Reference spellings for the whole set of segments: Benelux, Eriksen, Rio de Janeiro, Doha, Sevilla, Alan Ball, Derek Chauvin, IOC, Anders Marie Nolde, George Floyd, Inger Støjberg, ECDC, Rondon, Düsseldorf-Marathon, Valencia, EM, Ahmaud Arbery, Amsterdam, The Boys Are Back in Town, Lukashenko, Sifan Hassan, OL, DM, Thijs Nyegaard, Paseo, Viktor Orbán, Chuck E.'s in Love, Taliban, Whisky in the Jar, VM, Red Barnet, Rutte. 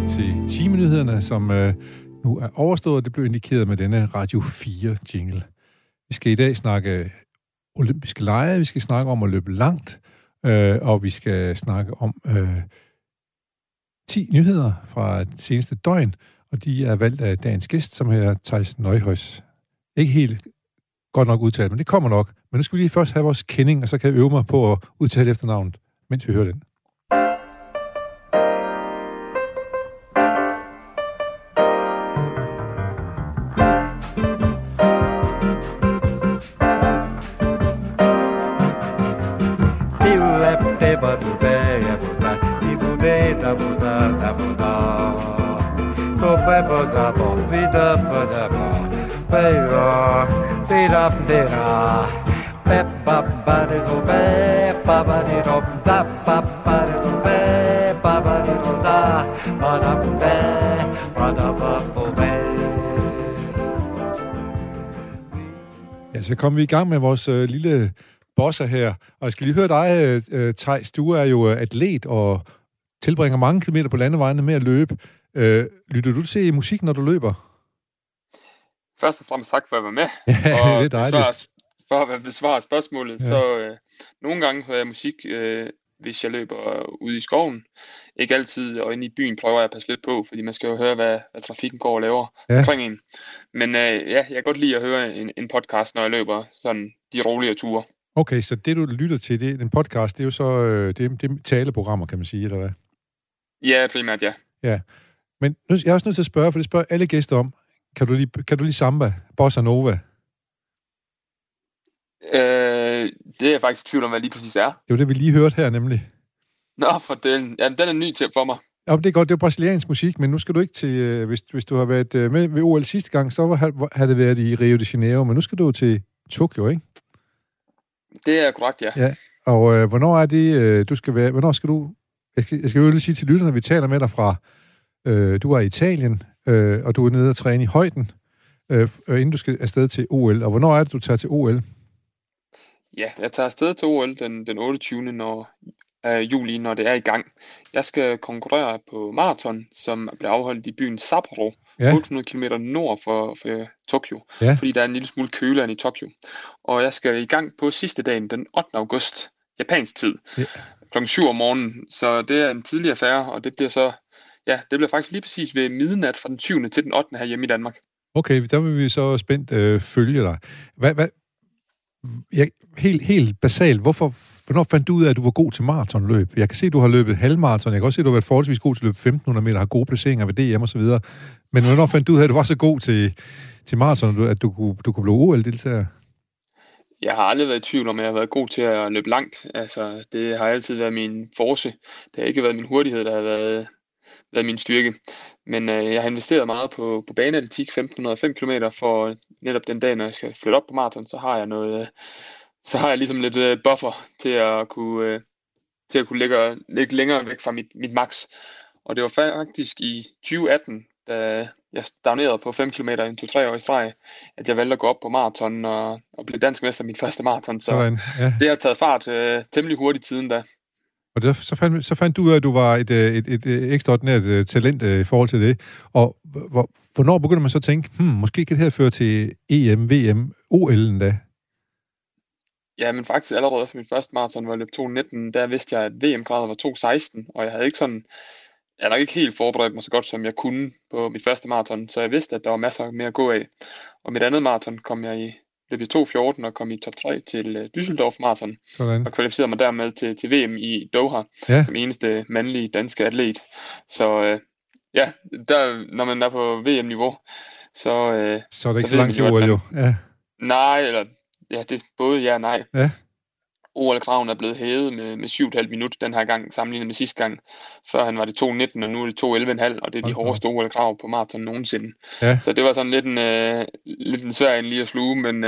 tak til timenyhederne, som nu er overstået. Det blev indikeret med denne Radio 4-jingle. Vi skal i dag snakke olympiske lege, vi skal snakke om at løbe langt, og vi skal snakke om 10 nyheder fra det seneste døgn, og de er valgt af dagens gæst, som hedder Thijs Nyegaard. Ikke helt godt nok udtalt, men det kommer nok. Men nu skal vi lige først have vores kending, og så kan jeg øve mig på at udtale efternavnet, mens vi hører den. Ja, så kom vi i gang med vores lille bosser her. Og jeg skal lige høre dig, Thijs. Du er jo atlet og tilbringer mange kilometer på landevejene med at løbe. Lytter du til musik, når du løber? Først og fremmest tak for at være med. Ja, det er dejligt. For at besvare spørgsmålet, ja. Så nogle gange hører jeg musik, hvis jeg løber ude i skoven. Ikke altid, og inde i byen prøver jeg at passe lidt på, fordi man skal jo høre, hvad trafikken går og laver omkring en. Men jeg kan godt lide at høre en podcast, når jeg løber sådan de roligere ture. Okay, så det du lytter til, det en podcast, det er jo så det er taleprogrammer, kan man sige, eller hvad? Ja, primært ja. Ja, men nu, jeg er også nødt til at spørge, for det spørger alle gæster om. Kan du lige samba, bossa nova? Det er jeg faktisk i tvivl om, hvad lige præcis er. Det var det, vi lige hørte her, nemlig. Nå, for den, ja, den er ny til for mig. Ja, det er godt, det er brasiliansk musik, men nu skal du ikke til, hvis du har været med ved OL sidste gang, så har det været i Rio de Janeiro, men nu skal du til Tokyo, ikke? Det er korrekt, ja. Ja, og hvornår er det, du skal være, hvornår skal du, jeg skal jo lige sige til lytterne, vi taler med dig fra, du er i Italien, og du er nede og træne i højden, inden du skal afsted til OL, og hvornår er det, du tager til OL? Ja, jeg tager afsted til OL den 28. juli, når det er i gang. Jeg skal konkurrere på maraton, som bliver afholdt i byen Sapporo, 800 km nord for Tokyo, fordi der er en lille smule køligere i Tokyo. Og jeg skal i gang på sidste dagen, den 8. august, japansk tid, kl. 7 om morgenen. Så det er en tidlig affære, og det bliver så, ja, det bliver faktisk lige præcis ved midnat fra den 20. til den 8. her hjemme i Danmark. Okay, der vil vi så spændt følge dig. Helt basalt, hvornår fandt du ud af, at du var god til maratonløb? Jeg kan se, at du har løbet halvmaraton. Jeg kan også se, at du har været forholdsvis god til at løbe 1500 meter, har gode placeringer ved DM og så videre. Men hvornår fandt du ud af, at du var så god til maraton, at du kunne blive OL-deltager? Jeg har aldrig været i tvivl om, at jeg har været god til at løbe langt. Altså, det har altid været min force. Det har ikke været min hurtighed, der har været min styrke. Men jeg har investeret meget på baneatletik, 1505 km, for netop den dag, når jeg skal flytte op på maraton, så har jeg ligesom lidt buffer til at kunne ligge længere væk fra mit max. Og det var faktisk i 2018, da jeg stagnerede på 5 km i 2-3 år i streg, at jeg valgte at gå op på maraton og blive dansk mester mit første maraton. Så det har taget fart temmelig hurtigt siden da. Og så fandt du ud af, at du var et ekstraordinært talent i forhold til det. Og hvornår begyndte man så at tænke, måske kan det her føre til EM, VM, OL'en da? Ja, men faktisk allerede efter min første maraton, hvor jeg løb 2.19, der vidste jeg, at VM-grader var 2.16, og jeg havde ikke sådan, jeg nok ikke helt forberedt mig så godt, som jeg kunne på mit første maraton, så jeg vidste, at der var masser mere at gå af. Og mit andet maraton kom jeg i løb i 2.14 og kom i top 3 til Düsseldorf-Marathon og kvalificerede mig dermed til VM i Doha som eneste mandlige danske atlet. Så der, når man er på VM-niveau, så er det ikke så langt til OL jo. Ja. Nej, eller ja, det er både ja og nej. Ja. OL-kraven er blevet hævet med 7,5 minutter den her gang, sammenlignet med sidste gang. Før han var det 2.19, og nu er det 2.11,5, og det er de hårdeste OL-krav på maraton nogensinde. Ja. Så det var sådan lidt en svær en lige at sluge, men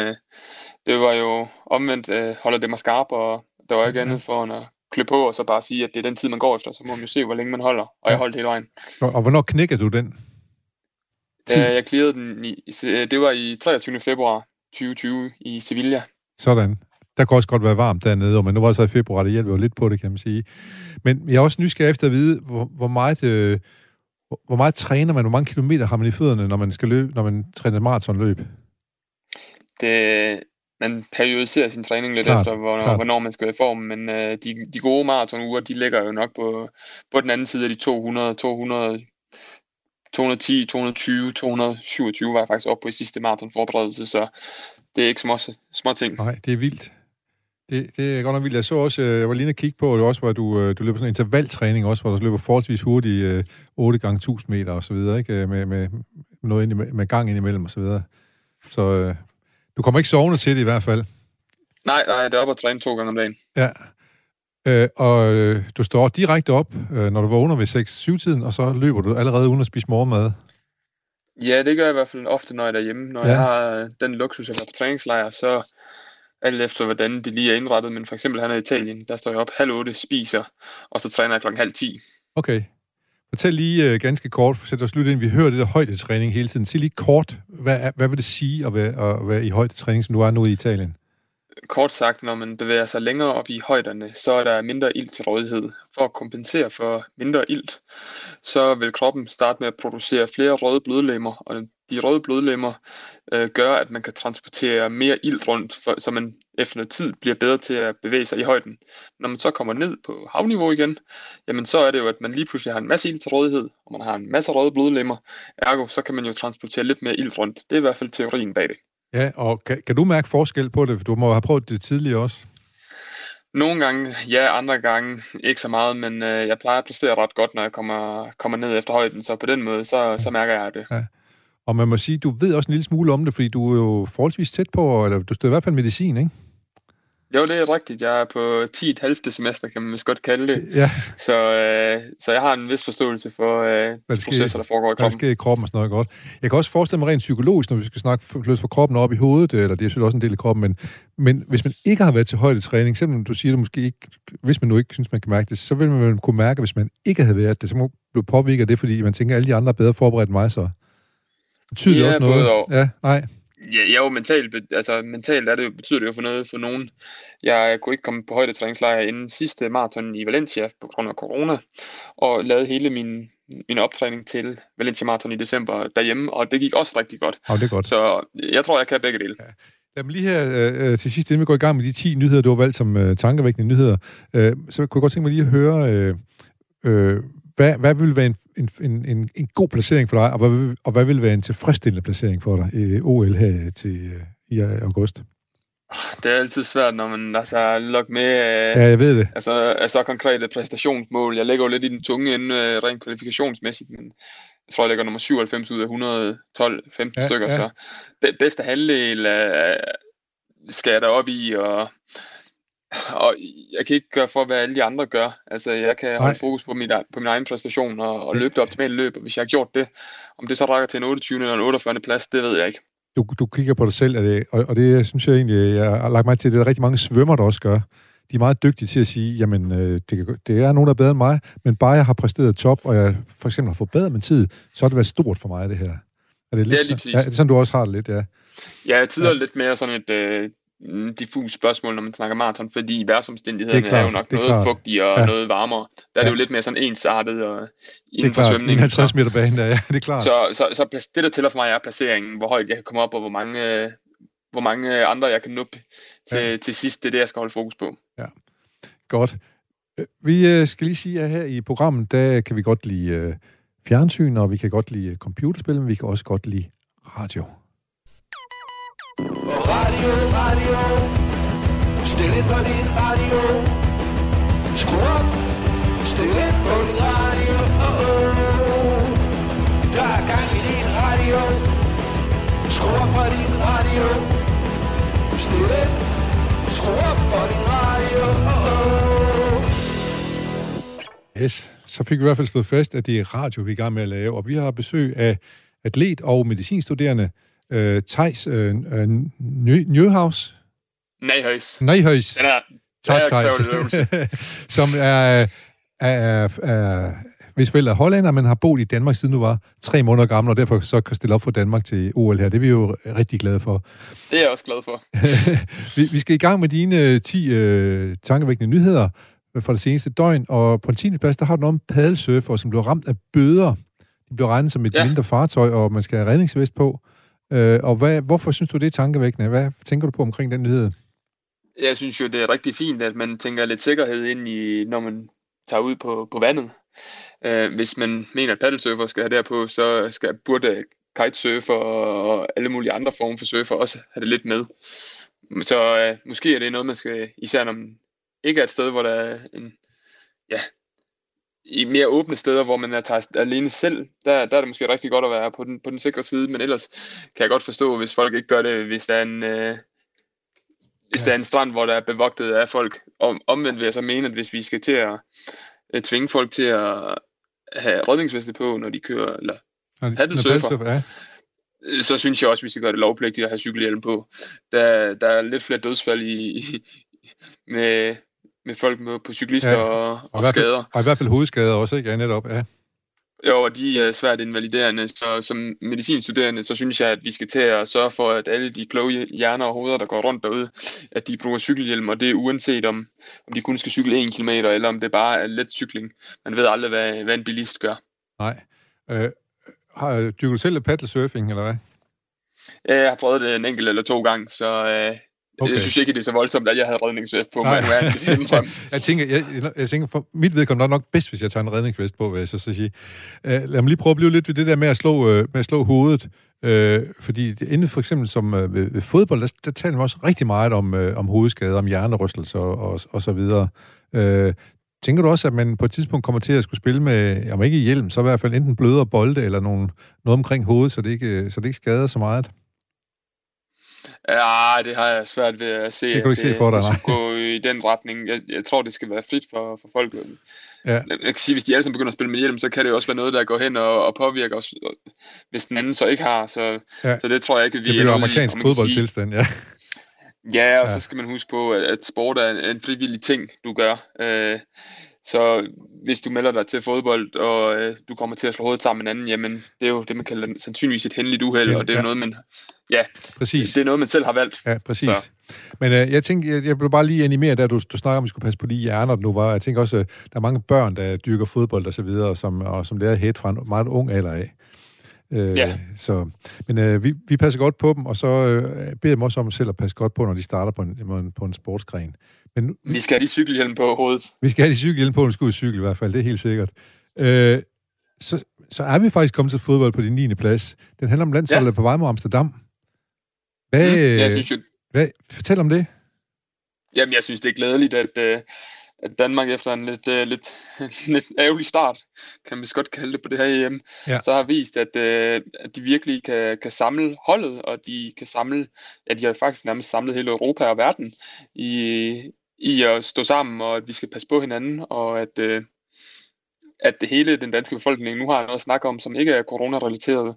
det var jo omvendt, holder det mig skarp, og der var ikke andet for end at klø på, og så bare sige, at det er den tid, man går efter, så må man jo se, hvor længe man holder, og jeg holdt hele vejen. Og hvornår knækkede du den? Jeg clearede den, det var i 23. februar 2020 i Sevilla. Sådan. Der kan også godt være varmt dernede, men nu var det så i februar, det hjælper jo lidt på det, kan man sige. Men jeg er også nysgerrig efter at vide, hvor meget Hvor meget træner man? Hvor mange kilometer har man i fødderne, når man skal løbe, når man træner maratonløb? Man periodiserer sin træning lidt klart, efter, hvornår man skal være i form, men de gode maratonuger, de ligger jo nok på den anden side af de 200, 210, 220, 227 var jeg faktisk oppe på i sidste maratonforberedelse, så det er ikke små ting. Nej, det er vildt. Det er godt nok vildt. Jeg så også, jeg var lige at kigge på, det også, hvor du løber sådan en intervaltræning også, hvor du løber forholdsvis hurtigt 8x1000 meter og så videre, ikke? Med noget ind med gang indimellem og så videre. Så du kommer ikke sovende til det i hvert fald. Nej, det er op og træne 2 gange om dagen. Ja. Og du står direkte op, når du vågner ved 6-7-tiden, og så løber du allerede uden at spise morgenmad. Ja, det gør jeg i hvert fald ofte, når jeg er derhjemme. Når jeg har den luksus, jeg har på træningslejr, så alt efter, hvordan det lige er indrettet. Men for eksempel her i Italien, der står jeg op 7:30, spiser, og så træner jeg 9:30. Okay. Fortæl lige ganske kort, for at slutte ind, vi hører det der højdetræning hele tiden. Sig lige kort, hvad vil det sige at være i højdetræning, som du er nu i Italien? Kort sagt, når man bevæger sig længere op i højderne, så er der mindre ilt til rådighed. For at kompensere for mindre ilt, så vil kroppen starte med at producere flere røde blodlegemer, og de røde blodlegemer gør, at man kan transportere mere ilt rundt, så man efter noget tid bliver bedre til at bevæge sig i højden. Når man så kommer ned på havniveau igen, jamen så er det jo, at man lige pludselig har en masse ilt til rådighed, og man har en masse røde blodlegemer. Ergo, så kan man jo transportere lidt mere ilt rundt. Det er i hvert fald teorien bag det. Ja, og kan du mærke forskel på det? Du må have prøvet det tidligere også. Nogle gange, ja, andre gange ikke så meget, men jeg plejer at præstere ret godt, når jeg kommer ned efter højden, så på den måde, så mærker jeg det. Ja. Og man må sige, du ved også en lille smule om det, fordi du er jo forholdsvis tæt på, eller du stod i hvert fald medicin, ikke? Jo, det er rigtigt. Jeg er på 10.5. semester, kan man vist godt kalde det. Ja. Så jeg har en vis forståelse for de processer, der foregår i kroppen. Hvad sker i kroppen og sådan noget godt. Jeg kan også forestille mig rent psykologisk, når vi skal snakke for kroppen op i hovedet, eller det er selvfølgelig også en del af kroppen, men hvis man ikke har været til højdetræning, selvom du siger, at du måske ikke, hvis man nu ikke synes, man kan mærke det, så vil man kunne mærke, hvis man ikke havde været det, så må man blive påvirket af det, fordi man tænker, at alle de andre er bedre forberedt end mig, så betyder det også noget? Og... Ja, nej. Ja, jo, mentalt betyder det jo for noget for nogen. Jeg kunne ikke komme på højdetræningslejr inden sidste maraton i Valencia på grund af corona, og lavede hele min optræning til Valencia Marathon i december derhjemme, og det gik også rigtig godt. Ja, det er godt. Så jeg tror, jeg kan begge dele. Ja. Lad mig lige her til sidst, inden vi går i gang med de 10 nyheder, du har valgt som tankevækkende nyheder, så kunne jeg godt tænke mig lige at høre, hvad vil være en god placering for dig, og hvad vil være en tilfredsstillende placering for dig i OL her i august? Det er altid svært, når man altså logger med jeg ved det. Altså konkrete præstationsmål. Jeg ligger jo lidt i den tunge ende rent kvalifikationsmæssigt, men jeg tror, jeg ligger nummer 97 ud af 112, 15 stykker. Så bedste halvdel skal jeg da op i, og jeg kan ikke gøre for, hvad alle de andre gør. Altså, jeg kan holde fokus på min egen præstation og løbe det optimale løb, og hvis jeg har gjort det, om det så rækker til en 28. eller en 48. plads, det ved jeg ikke. Du kigger på dig selv, og det synes jeg egentlig, jeg har lagt mig til, det er rigtig mange svømmer, der også gør. De er meget dygtige til at sige, jamen, det er nogen, der er bedre end mig, men bare jeg har præsteret top, og jeg for eksempel har forbedret min tid, så har det været stort for mig, det her. Er det lidt sådan, det er sådan, du også har det lidt, ja? Ja, jeg tider lidt mere sådan et... diffus spørgsmål, når man snakker maraton, fordi værsomstændighederne er jo nok noget fugtigere og noget varmere. Der er det jo lidt mere sådan ensartet og inden for svømningen. 50 meter bane der, ja, det er klart. Så det, der tæller for mig, er placeringen, hvor højt jeg kan komme op, og hvor mange andre jeg kan nuppe til sidst. Det er det, jeg skal holde fokus på. Ja, godt. Vi skal lige sige, at her i programmet, der kan vi godt lide fjernsyn, og vi kan godt lide computerspil, men vi kan også godt lide radio. Radio, stil ind på din radio, skru op, stil ind på din radio, der er gang i din radio, skru op på din radio, stil ind, skru op på din radio, Yes, så fik vi i hvert fald slået fast, at det er radio, vi er i gang med at lave, og vi har besøg af atlet og medicinstuderende, Thijs Nyegaard. Nyegaard. Thijs. Som er hvis vel er hollænder, men har boet i Danmark siden du var 3 måneder gammel, og derfor så kan stille op for Danmark til OL her. Det er vi jo rigtig glade for. Det er jeg også glad for. Vi skal i gang med dine 10 tankevækkende nyheder fra det seneste døgn, og på en 10. plads, der har du noget om padelsurfer, som blev ramt af bøder. De blev regnet som et mindre fartøj, og man skal have redningsvest på. Og hvorfor synes du, det er tankevækkende? Hvad tænker du på omkring den nyhed? Jeg synes jo, det er rigtig fint, at man tænker lidt sikkerhed ind i, når man tager ud på vandet. Hvis man mener, at paddelsurfer skal have det her på, så burde kitesurfer og alle mulige andre former for surfer også have det lidt med. Så måske er det noget, man skal, især når man ikke er et sted, hvor der er i mere åbne steder, hvor man er alene selv, der er det måske rigtig godt at være på den sikre side, men ellers kan jeg godt forstå, hvis folk ikke gør det, hvis der er en, der er en strand, hvor der er bevogtet af folk. Omvendt vil jeg så mene, at hvis vi skal til at tvinge folk til at have redningsveste på, når de kører, eller paddelsurfer, så synes jeg også, at vi skal gøre det lovpligtigt at have cykelhjelm på. Der er lidt flere dødsfald med folk på cyklister og skader. Og i hvert fald hovedskader også, ikke? Ja, netop, ja. Jo, og de er svært invaliderende. Så som medicinstuderende, så synes jeg, at vi skal til at sørge for, at alle de kloge hjerner og hoveder, der går rundt derude, at de bruger cykelhjelm, og det er uanset om de kun skal cykle 1 kilometer, eller om det bare er let cykling. Man ved aldrig, hvad en bilist gør. Nej. Dykker du selv paddlesurfing, eller hvad? Ja, jeg har prøvet det en enkelt eller 2 gange, så... Okay. Jeg synes ikke, det er så voldsomt, at jeg havde redningsvest på. Jeg tænker, for mit vedkommende er nok bedst, hvis jeg tager en redningsvest på, hvad jeg så sige. Lad mig lige prøve at blive lidt ved det der med at slå hovedet. Fordi inden for eksempel som ved fodbold, der taler man også rigtig meget om hovedskader, om hjernerystelser og så videre. Tænker du også, at man på et tidspunkt kommer til at skulle spille med, om ikke hjelm, så i hvert fald enten blødere bolde eller noget omkring hovedet, så det ikke skader så meget? Ja, det har jeg svært ved at se. Det kan du ikke se for dig, nej. Gå i den retning. Jeg tror, det skal være frit for folk. Ja. Jeg kan sige, hvis de alle sammen begynder at spille med hjelm, så kan det jo også være noget, der går hen og påvirker os, hvis den anden så ikke har. Så det tror jeg ikke, vi... Det bliver amerikansk fodboldtilstand, ja. Ja, og så skal man huske på, at sport er en frivillig ting, du gør. Så hvis du melder dig til fodbold, og du kommer til at slå hovedet sammen med en anden, jamen, det er jo det, man kalder sandsynligvis et hændeligt uheld, og det er noget, man... Ja, præcis. Det er noget, man selv har valgt. Ja, præcis. Så. Men jeg tænker, jeg blev bare lige animeret, da du snakker om, at vi skulle passe på de hjerner, nu var. Jeg tænker også, der er mange børn, der dyrker fodbold og så videre, og som lærer hæt fra en meget ung alder af. Så, men vi passer godt på dem, og så beder dem også om selv at passe godt på, når de starter på en sportsgren. Men vi skal have de cykelhjelm på hovedet. Vi skal have de cykelhjelm på, når vi skal ud i cykel i hvert fald, det er helt sikkert. Så er vi faktisk kommet til fodbold på den 9. plads. Den handler om landsholdet på vej mod Amsterdam. Hvad, fortæl om det. Jamen, jeg synes, det er glædeligt, at Danmark efter en lidt ærgerlig start, kan man godt kalde det på det her EM, så har vist, at de virkelig kan samle holdet, og de kan samle, at de har faktisk nærmest samlet hele Europa og verden i at stå sammen, og at vi skal passe på hinanden, og at det hele den danske befolkning nu har noget at snakke om, som ikke er corona-relateret.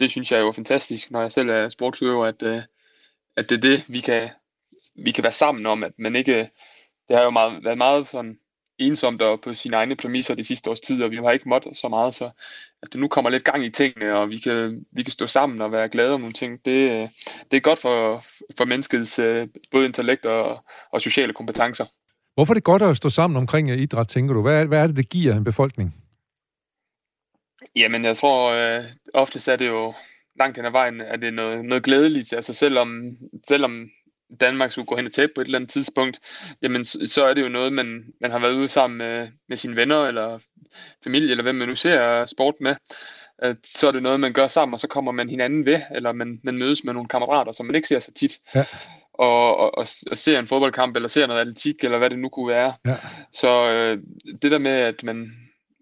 Det synes jeg er jo fantastisk, når jeg selv er sportsøver, at det er det, vi kan være sammen om, at man ikke... Det har jo været meget sådan ensomt og på sine egne præmisser de sidste års tid, og vi har ikke måttet så meget, så at det nu kommer lidt gang i tingene, og vi kan stå sammen og være glade om nogle ting. Det er godt for menneskets både intellekt og sociale kompetencer. Hvorfor er det godt at stå sammen omkring idræt, tænker du? Hvad er det, det giver en befolkning? Jamen, jeg tror oftest er det jo langt hen ad vejen, at det er noget glædeligt. Altså selvom Danmark skulle gå hen og tabe på et eller andet tidspunkt, jamen så er det jo noget, man har været ude sammen med sine venner eller familie, eller hvem man nu ser sport med. At så er det noget, man gør sammen, og så kommer man hinanden ved, eller man mødes med nogle kammerater, som man ikke ser så tit. Ja. Og ser en fodboldkamp, eller ser noget atletik, eller hvad det nu kunne være. Ja. Så det der med, at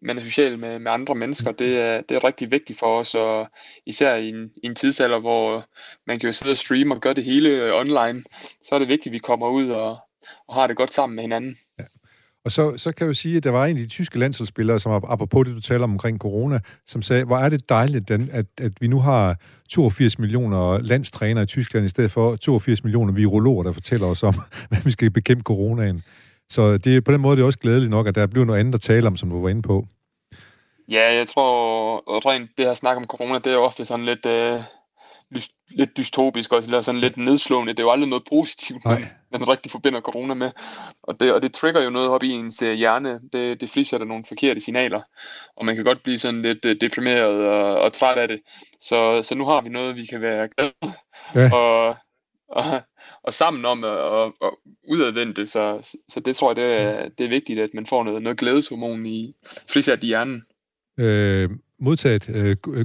man er social med andre mennesker, det er rigtig vigtigt for os, og især i en tidsalder, hvor man kan jo sidde og streame og gøre det hele online, så er det vigtigt, at vi kommer ud og har det godt sammen med hinanden. Ja. Og så kan jeg jo sige, at der var en af de tyske landsholdsspillere, som apropos det, du taler omkring corona, som sagde, hvor er det dejligt, at vi nu har 82 millioner landstrænere i Tyskland, i stedet for 82 millioner virologer, der fortæller os om, hvordan vi skal bekæmpe coronaen. Så det, på den måde det er også glædeligt nok, at der bliver noget andet at tale om, som du var inde på. Ja, jeg tror rent det her snak om corona, det er ofte sådan lidt lidt dystopisk også, eller sådan lidt nedslående. Det er jo aldrig noget positivt, man rigtig forbinder corona med. Og det trigger jo noget op i ens hjerne. Det frisætter nogle forkerte signaler, og man kan godt blive sådan lidt deprimeret og træt af det. Så nu har vi noget, vi kan være glade og sammen om og udadvendte. Så det tror jeg, det er vigtigt, at man får noget glædeshormon i frisat i hjernen. Modtaget.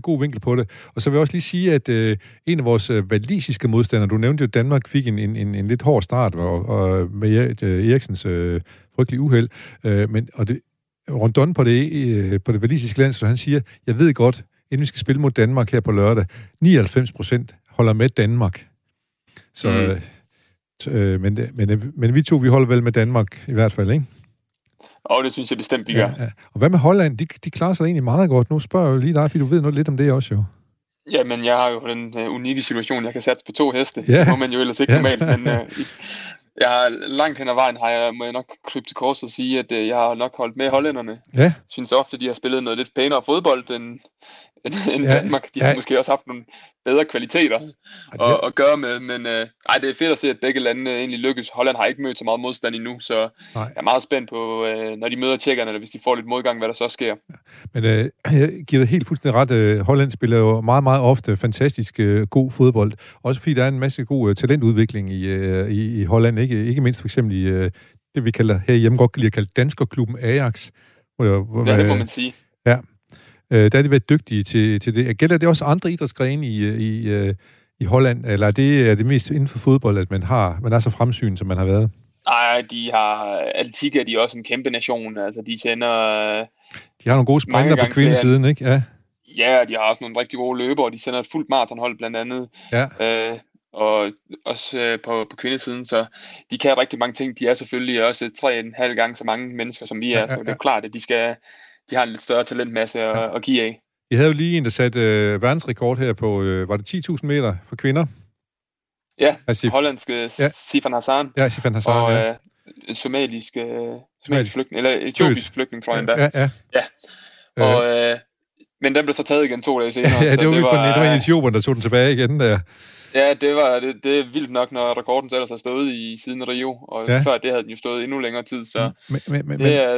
God vinkel på det. Og så vil jeg også lige sige, at en af vores valisiske modstandere, du nævnte jo, Danmark fik en lidt hård start og med Eriksens frygtelige uheld. Rondon på det valisiske land, så han siger, jeg ved godt, inden vi skal spille mod Danmark her på lørdag, 99% holder med Danmark. Så, men vi to, vi holder vel med Danmark i hvert fald, ikke? Og det synes jeg bestemt, de gør. Ja. Og hvad med Holland? De klarer sig egentlig meget godt. Nu spørger jeg jo lige dig, fordi du ved noget lidt om det også jo. Jamen, jeg har jo den unikke situation, jeg kan satse på 2 heste. Ja. Det må man jo ellers ikke normalt, men jeg har langt hen ad vejen, må jeg nok krybe til kors og sige, at jeg har nok holdt med hollænderne. Jeg synes ofte, de har spillet noget lidt pænere fodbold end Danmark. De har måske også haft nogle bedre kvaliteter at gøre med, men det er fedt at se, at begge lande egentlig lykkes. Holland har ikke mødt så meget modstand endnu, så jeg er meget spændt på, når de møder tjekkerne, eller hvis de får lidt modgang, hvad der så sker. Men jeg giver dig helt fuldstændig ret. Holland spiller jo meget, meget ofte fantastisk god fodbold. Også fordi der er en masse god talentudvikling i Holland, ikke mindst for eksempel i det, vi kalder herhjemme godt kan lide at kalde danskerklubben Ajax. Det må man sige. Ja. Der er de været dygtige til det. Gælder det også andre idrætsgrene i Holland, eller er det mest inden for fodbold, at man er så fremsyn, som man har været? Nej, atletik er de også en kæmpe nation. Altså, de har nogle gode sprinter på kvindesiden, ikke? Ja. Ja, de har også nogle rigtig gode løbere, og de sender et fuldt maratonhold blandt andet. Ja. Og også på kvindesiden, så de kan rigtig mange ting. De er selvfølgelig også 3,5 gange så mange mennesker, som vi er, så det er klart, at de har en lidt større talentmasse at give af. Jeg havde jo lige en, der satte verdensrekord her på, var det 10.000 meter for kvinder? Ja, hollandske Sifan Hassan. Ja, Sifan Hassan, og, somalisk flygtning, eller etiopisk flygtning, tror jeg endda. Ja. Og, men den blev så taget igen 2 dage senere. Ja, det var en etiopier, der tog den tilbage igen der. Ja, det er vildt nok, når rekorden ellers har stået i siden Rio, og før det havde den jo stået endnu længere tid, så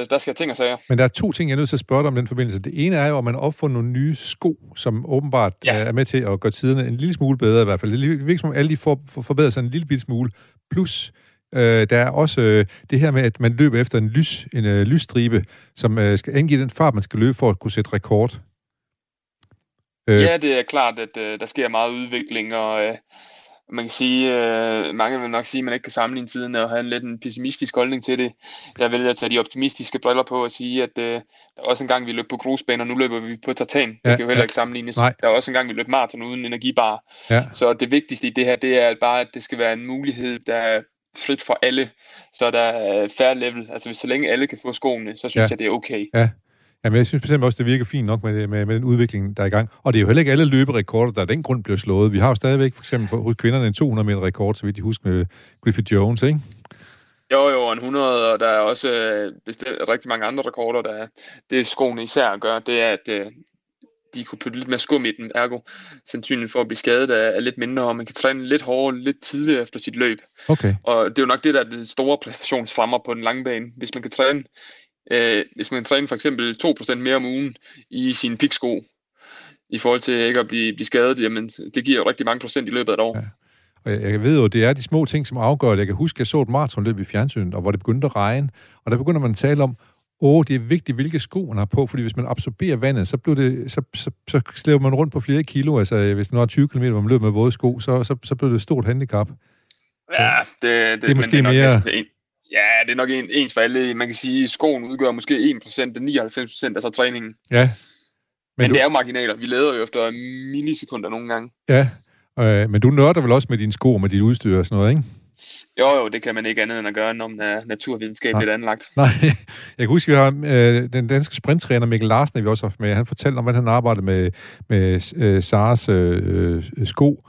der skal ting og sager. Men der er 2 ting, jeg er nødt til at spørge dig om den forbindelse. Det ene er jo, at man opfundet nogle nye sko, som åbenbart er med til at gøre tiderne en lille smule bedre i hvert fald. Det virker ikke som om alle de forbedrer sig en lille bitte smule. Plus, der er også det her med, at man løber efter en lysstribe, som skal angive den fart, man skal løbe for at kunne sætte rekord. Ja, det er klart, at der sker meget udvikling, og man kan sige, mange vil nok sige, at man ikke kan sammenligne tiden og have en lidt en pessimistisk holdning til det. Jeg vælger at tage de optimistiske briller på og sige, at også en gang vi løb på grusbaner, nu løber vi på tartan. Det kan jo heller ikke sammenlignes. Nej. Der er også en gang vi løb maraton uden energibar. Ja. Så det vigtigste i det her, det er bare, at det skal være en mulighed, der er frit for alle. Så der er fair level. Altså så længe alle kan få skoene, så synes jeg, det er okay. Ja. Jamen, jeg synes bestemt også, det virker fint nok med den udvikling, der er i gang. Og det er jo heller ikke alle løberekorder, der af den grund bliver slået. Vi har jo stadigvæk for eksempel hos kvinderne en 200 meter rekord, så vidt jeg husker med Rickie Lee Jones, ikke? Jo, en 100, og der er også bestemt rigtig mange andre rekorder, det skoene især gør, det er, at de kunne putte lidt mere skum i den, ergo sandsynligheden for at blive skadet er lidt mindre, og man kan træne lidt hårdere, lidt tidligere efter sit løb. Okay. Og det er jo nok det, der er det store præstationsfremmer på den lange bane. Hvis man kan træne for eksempel 2% mere om ugen i sine piksko, i forhold til ikke at blive skadet, jamen det giver jo rigtig mange procent i løbet af et år. Ja. Og jeg ved jo, det er de små ting, som afgør det. Jeg kan huske, at jeg så et maratonløb i fjernsynet, og hvor det begyndte at regne, og der begynder man at tale om, det er vigtigt, hvilke sko man har på, fordi hvis man absorberer vandet, så slæver man rundt på flere kilo. Altså hvis det nu er 20 km, hvor man løber med våde sko, så bliver det et stort handicap. Ja, det er måske mere... Ja, det er nok ens for alle. Man kan sige, at skoen udgør måske 1%, den 99% af så træningen. Ja. Men det er jo marginaler. Vi leder jo efter millisekunder nogle gange. Ja, men du nørder vel også med dine sko og med dit udstyr og sådan noget, ikke? Jo, det kan man ikke andet end at gøre, når man er naturvidenskabeligt anlagt. Nej, jeg kan huske, vi har den danske sprinttræner Mikkel Larsen, vi også har haft med. Han fortalte om, hvordan han arbejdede med Saras sko.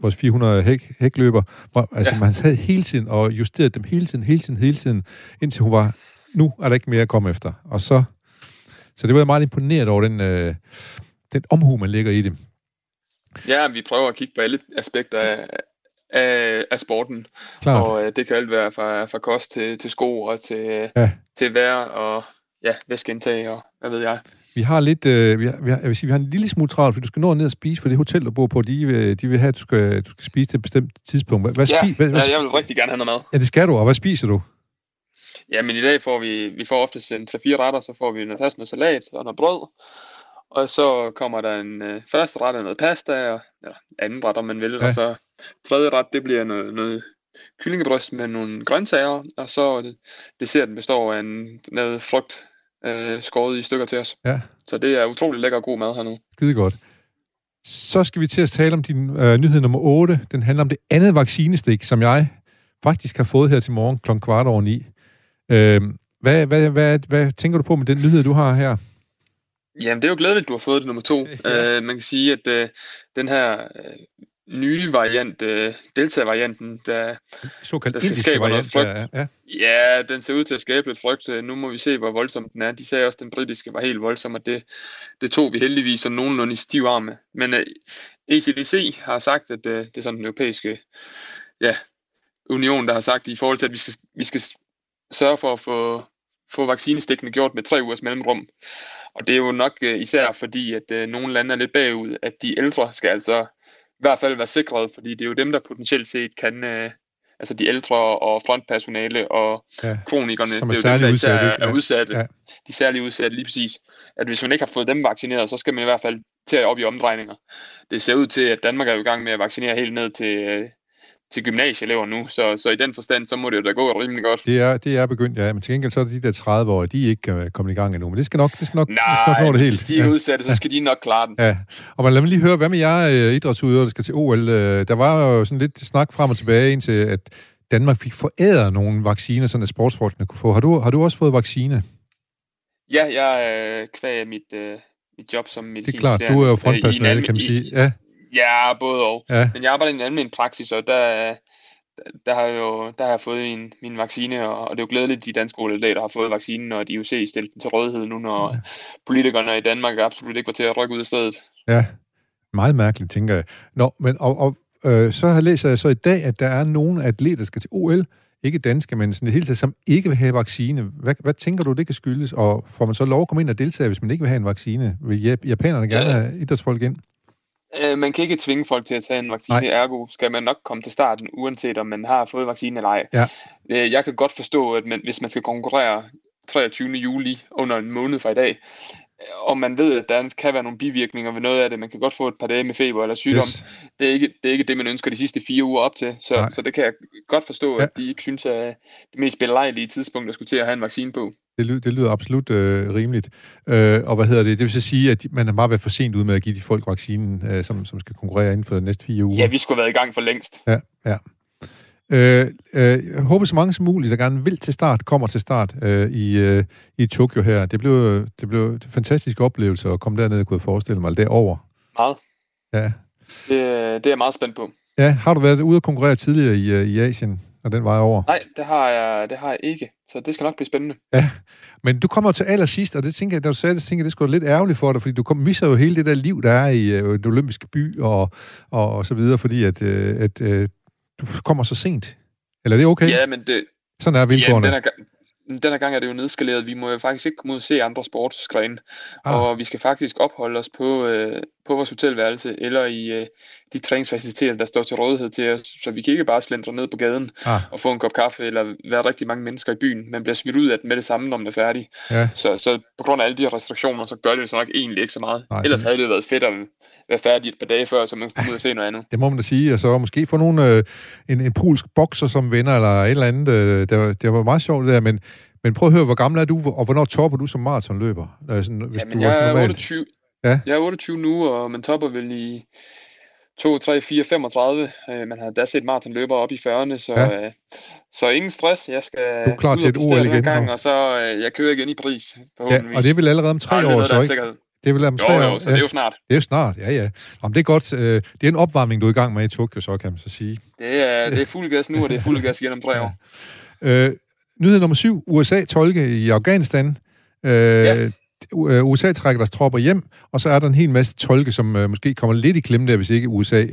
Vores 400 hækløber. Altså, man sad hele tiden og justerede dem hele tiden, indtil hun var, nu er der ikke mere at komme efter. Og så det var jeg meget imponeret over den omhu, man lægger i det. Ja, vi prøver at kigge på alle aspekter af sporten. Klart. Og det kan alt være fra kost til sko og til vejr og ja, væskeindtag og hvad ved jeg. Vi har lidt, jeg vil sige, vi har en lille smule travlt, for du skal nå ned og spise, for det hotel, du bor på, de vil have, at du skal spise til et bestemt tidspunkt. Hvad jeg vil rigtig gerne have noget mad. Ja, det skal du, og hvad spiser du? Ja, men i dag får vi får oftest en 3-4 retter, så får vi noget fast, noget salat og noget brød, og så kommer der en første ret af noget pasta, og ja, anden ret, om man vil, og så tredje ret, det bliver noget kyllingebryst med nogle grøntsager, og så desserten består af noget frugt, skåret i stykker til os. Ja. Så det er utroligt lækker og god mad hernede. Skide godt. Så skal vi til at tale om din nyhed nummer 8. Den handler om det andet vaccinestik, som jeg faktisk har fået her til morgen klokken 9:15. Hvad tænker du på med den nyhed, du har her? Jamen, det er jo glædeligt, du har fået det nummer 2. Ja. Man kan sige, at den her nye variant, delta-varianten, der skal skabe noget frygt. Ja, den ser ud til at skabe lidt frygt. Nu må vi se, hvor voldsom den er. De sagde også, at den britiske var helt voldsom, og det tog vi heldigvis som nogenlunde i stiv arme. Men ECDC har sagt, at det er sådan den europæiske union, der har sagt i forhold til, at vi skal sørge for at få vaccinestikkene gjort med 3 ugers mellemrum. Og det er jo nok især fordi, at nogle lande er lidt bagud, at de ældre skal altså i hvert fald være sikret, fordi det er jo dem, der potentielt set kan, altså de ældre og frontpersonale og kronikerne, som er udsatte. Ja. De særligt udsatte, lige præcis. At hvis man ikke har fået dem vaccineret, så skal man i hvert fald til at op i omdrejninger. Det ser ud til, at Danmark er i gang med at vaccinere helt ned til gymnasieelever nu, så i den forstand, så må det jo da gå rimelig godt. Det er begyndt, ja. Men til gengæld, så er det de der 30-årige, de er ikke kommet i gang endnu, men det skal nok nå det helt. Hvis de er udsatte, så skal de nok klare den. Ja. Og man lad mig lige høre, hvad med jer idrætsudøvere, der skal til OL? Der var jo sådan lidt snak frem og tilbage, indtil at Danmark fik foræret nogle vacciner, sådan at sportsfolkene kunne få. Har du også fået vaccine? Ja, jeg kvæg mit job som medicinstuderende. Det er klart, du er jo frontpersonale, kan man sige. Ja. Ja, både og. Ja. Men jeg arbejder i en almen praksis, og der har jeg fået min vaccine, og det er jo glædeligt, at de danske atleter har fået vaccinen, og at IOC stillet den til rådighed nu, når politikerne i Danmark absolut ikke var til at rykke ud af stedet. Ja, meget mærkeligt, tænker jeg. Nå, men så læser jeg så i dag, at der er nogle atleter, der skal til OL, ikke danske, men sådan det hele taget, som ikke vil have vaccine. Hvad tænker du, det kan skyldes? Og får man så lov at komme ind og deltage, hvis man ikke vil have en vaccine? Vil japanerne gerne have idrætsfolk ind? Man kan ikke tvinge folk til at tage en vaccine, ergo skal man nok komme til starten, uanset om man har fået vaccinen eller ej. Ja. Jeg kan godt forstå, at hvis man skal konkurrere 23. juli under en måned fra i dag, og man ved, at der kan være nogle bivirkninger ved noget af det, man kan godt få et par dage med feber eller sygdom, det er ikke det, man ønsker de sidste 4 uger op til, så det kan jeg godt forstå, at de ikke synes, at det mest belejlige tidspunkt, der skulle til at have en vaccine på. Det lyder absolut rimeligt. Og hvad hedder det? Det vil så sige, at man har bare været for sent ud med at give de folk vaccinen, som skal konkurrere inden for de næste 4 uger. Ja, vi skulle have været i gang for længst. Ja. Jeg håber så mange som muligt, der gerne vil til start, kommer til start i Tokyo her. Det blev en fantastisk oplevelse at komme dernede, kunne jeg forestille mig, derovre. Meget. Ja. Det er jeg meget spændt på. Ja, har du været ude og konkurrere tidligere i Asien? Og den vej over. Nej, det har jeg ikke. Så det skal nok blive spændende. Ja, men du kommer til allersidst, og det tænker jeg, da du sagde det, tænker jeg, det skulle lidt ærgerligt for dig, fordi du misser jo hele det der liv, der er i den olympiske by og så videre, fordi at du kommer så sent. Eller er det okay? Ja, men det... Sådan er vilkårene. Ja, den her gang er det jo nedskaleret. Vi må jo faktisk ikke komme ud og se andre sportsgrene. Og vi skal faktisk opholde os på vores hotelværelse, eller i de træningsfaciliteter, der står til rådighed til os. Så vi kan ikke bare slendre ned på gaden og få en kop kaffe, eller være rigtig mange mennesker i byen. Man bliver smidt ud af det med det samme, når man er færdig. Ja. Så på grund af alle de restriktioner, så gør det jo så nok egentlig ikke så meget. Nej, ellers havde det været fedt at være færdig et par dage før, så man kunne ud og se noget andet. Det må man da sige. Og så måske få en polsk bokser som venner, eller et eller andet. Det var meget sjovt det der, men prøv at høre, hvor gammel er du, og hvornår topper du som maratonløber? Jeg er 28. Ja. Jeg er 28 nu, og man topper vel i 2, 3, 4, 35. Man har da set maratonløbere op i 40'erne, så ingen stress. Jeg skal ud og bestere den her gang, og så jeg kører igen i Paris. Ja, og det er vel allerede om 3 år, så ikke? Det er vel om 3 år. Jo, så det er jo snart. Det er jo snart, ja. Jamen, det er godt. Det er en opvarmning, du er i gang med i Tokyo, så kan man så sige. Det er fuld gas nu, og det er fuld gas igen om 3 år. Nyhed nummer 7. USA tolke i Afghanistan. USA trækker deres tropper hjem, og så er der en hel masse tolke, som måske kommer lidt i klemme der, hvis ikke USA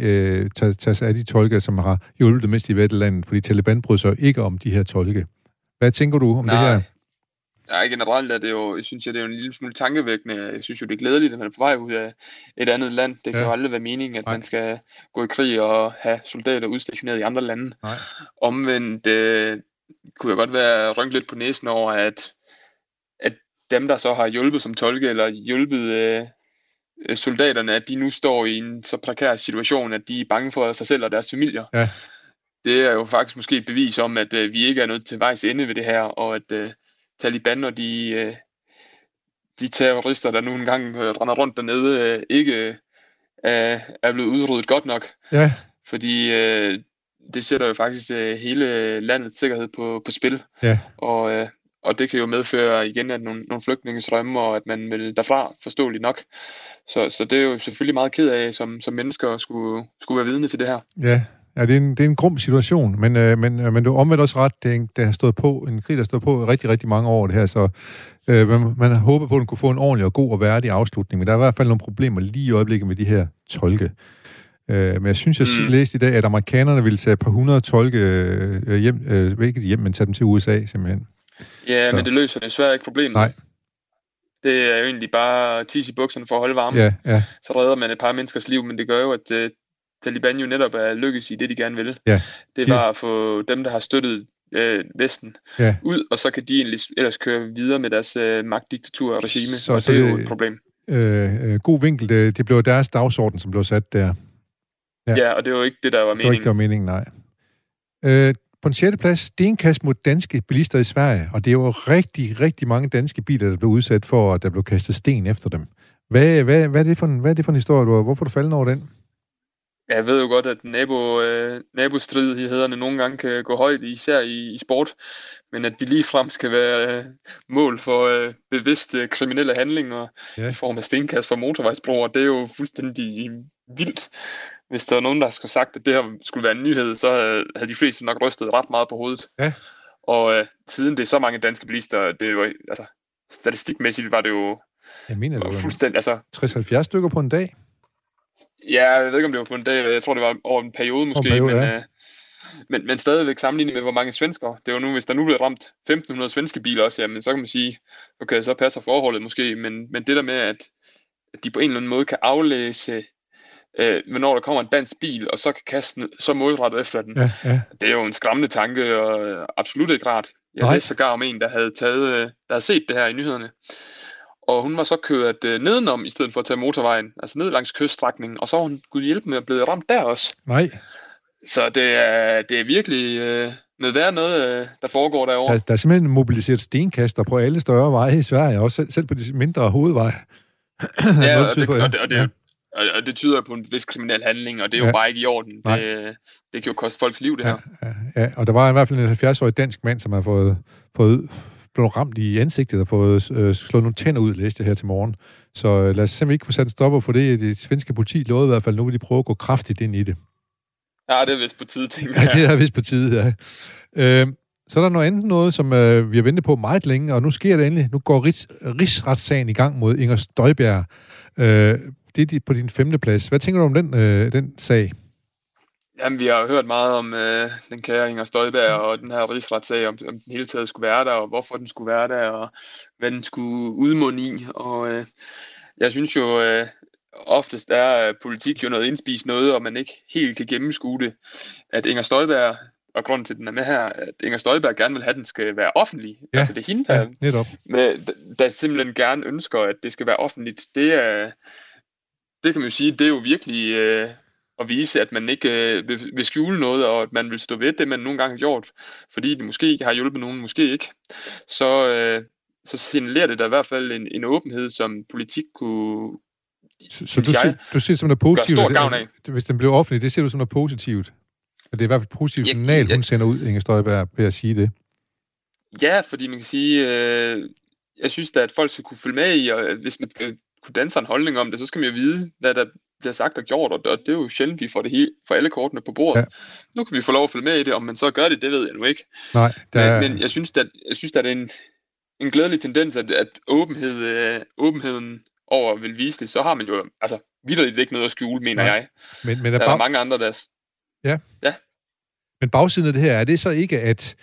tager sig af de tolke, som har hjulpet det mest i Vettelanden, fordi Taliban bryder sig ikke om de her tolke. Hvad tænker du om det her? Ja, generelt er det jo, jeg synes, det er jo en lille smule tankevækkende. Jeg synes jo, det er glædeligt, at man er på vej ud af et andet land. Det kan jo aldrig være meningen, at man skal gå i krig og have soldater udstationeret i andre lande. Nej. Omvendt kunne jeg godt være rynket lidt på næsen over, at dem, der så har hjulpet som tolke eller hjulpet soldaterne, at de nu står i en så prekær situation, at de er bange for sig selv og deres familier. Ja. Det er jo faktisk måske et bevis om, at vi ikke er nødt til vejs ende ved det her, og at Taliban og de terrorister, der nu engang render rundt dernede, ikke er blevet udryddet godt nok. Ja. Fordi det sætter jo faktisk hele landets sikkerhed på spil. Ja. Og det kan jo medføre igen, at nogle flygtningestrømme, og at man vil derfra, forståeligt nok. Så det er jo selvfølgelig meget ked af, som mennesker skulle være vidne til det her. Ja. Ja, det er en grum situation, men du omvendt også ret, det har stået på, en krig, der har stået på rigtig, rigtig mange år, det her, så man har håbet på, at den kunne få en ordentlig og god og værdig afslutning, men der er i hvert fald nogle problemer lige i øjeblikket med de her tolke. Men jeg synes, jeg læste i dag, at amerikanerne ville tage et par hundrede tolke hjem, men tage dem til USA, simpelthen. Ja, så. Men det løser desværre ikke problemet. Nej. Det er jo egentlig bare tis i bukserne for at holde varmen. Ja, ja. Så redder man et par menneskers liv, men det gør jo, at Taliban jo netop er lykkes i det, de gerne vil. Ja. Det var at få dem, der har støttet Vesten ud, og så kan de egentlig ellers køre videre med deres magtdiktatur og regime, så og det er jo et problem. God vinkel. Det blev deres dagsorden, som blev sat der. Ja, og det var ikke det, der var meningen. Det var ikke, der var meningen, nej. På en 6. plads, stenkast mod danske bilister i Sverige, og det er jo rigtig, rigtig mange danske biler, der blev udsat for, at der blev kastet sten efter dem. Hvad er det for en historie, du har? Hvorfor du faldet over den? Jeg ved jo godt, at nabostridighederne nogle gange kan gå højt, især i sport, men at vi ligefrem skal være mål for bevidste kriminelle handlinger i form af stenkast fra motorvejsbroer. Det er jo fuldstændig vildt. Hvis der var nogen, der skulle sagt, at det her skulle være en nyhed, så havde de fleste nok rystet ret meget på hovedet. Ja. Og siden det er så mange danske bilister, det er jo, altså, statistikmæssigt var det jo fuldstændig... Altså, 60-70 stykker på en dag? Ja, jeg ved ikke, om det var på en dag. Jeg tror, det var over en periode måske. Men stadigvæk sammenlignet med, hvor mange svenskere. Det var nu, hvis der nu blev ramt 1.500 svenske biler også, jamen, så kan man sige, okay, så passer forholdet måske. Men det der med, at de på en eller anden måde kan aflæse, hvornår der kommer en dansk bil, og så kan kaste den så målrettet efter den. Ja, ja. Det er jo en skræmmende tanke, og absolut ikke rart. Jeg læste sågar om en, der havde set det her i nyhederne. Og hun var så kørt nedenom, i stedet for at tage motorvejen, altså ned langs kyststrækningen, og så var hun gud hjælpe med at blive ramt der også. Nej. Så det er virkelig noget, der foregår derovre. Der er simpelthen mobiliseret stenkaster på alle større veje i Sverige, også selv på de mindre hovedveje. Ja, og det tyder på en vis kriminel handling, og det er jo bare ikke i orden. Det kan jo koste folks liv, det her. Ja, og der var i hvert fald en 70-årig dansk mand, som har fået blev ramt i ansigtet og fået slået nogle tænder ud, læste her til morgen. Så lad os simpelthen ikke få sat en stopper for det. Det svenske politi lovede i hvert fald, nu vil de prøve at gå kraftigt ind i det. Ja, det er vist på tide, tænker jeg. Ja, det er vist på tide, ja. Så er der noget andet noget, som vi har ventet på meget længe, og nu sker det endelig. Nu går rigsretssagen i gang mod Inger Støjberg. Det er på din 5. plads. Hvad tænker du om den sag? Jamen, vi har hørt meget om den kære Inger Støjberg og den her rigsretssag, om den hele taget skulle være der, og hvorfor den skulle være der, og hvad den skulle udmunde i. Og jeg synes jo, oftest er politik jo noget indspist noget, og man ikke helt kan gennemskue det. At Inger Støjberg, og grunden til, at den er med her, at Inger Støjberg gerne vil have, at den skal være offentlig. Ja, altså det er hende, der simpelthen gerne ønsker, at det skal være offentligt. Det kan man jo sige, det er jo virkelig... og vise, at man ikke vil skjule noget, og at man vil stå ved det, man nogle gange har gjort, fordi det måske har hjulpet nogen, måske ikke, så signalerer det der i hvert fald en åbenhed, som politik kunne... Så du ser det som noget positivt, stor gavn af. Hvis den blev offentlig, det ser du som noget positivt. Og det er i hvert fald et positivt signal, hun sender ud, Inger Støjberg, ved at sige det. Ja, fordi man kan sige, jeg synes da, at folk skal kunne følge med i, og hvis man skal kunne danse en holdning om det, så skal man jo vide, hvad der bliver sagt og gjort, og det er jo sjældent, vi får det hele, får alle kortene på bordet. Ja. Nu kan vi få lov at følge med i det, om man så gør det ved jeg nu ikke. Nej, men jeg synes, at det er en en glædelig tendens, at åbenheden over vil vise det, så har man jo altså vitterligt ikke noget at skjule, mener jeg. Men der er mange andre, der... Ja. Men bagsiden af det her, er det så ikke, at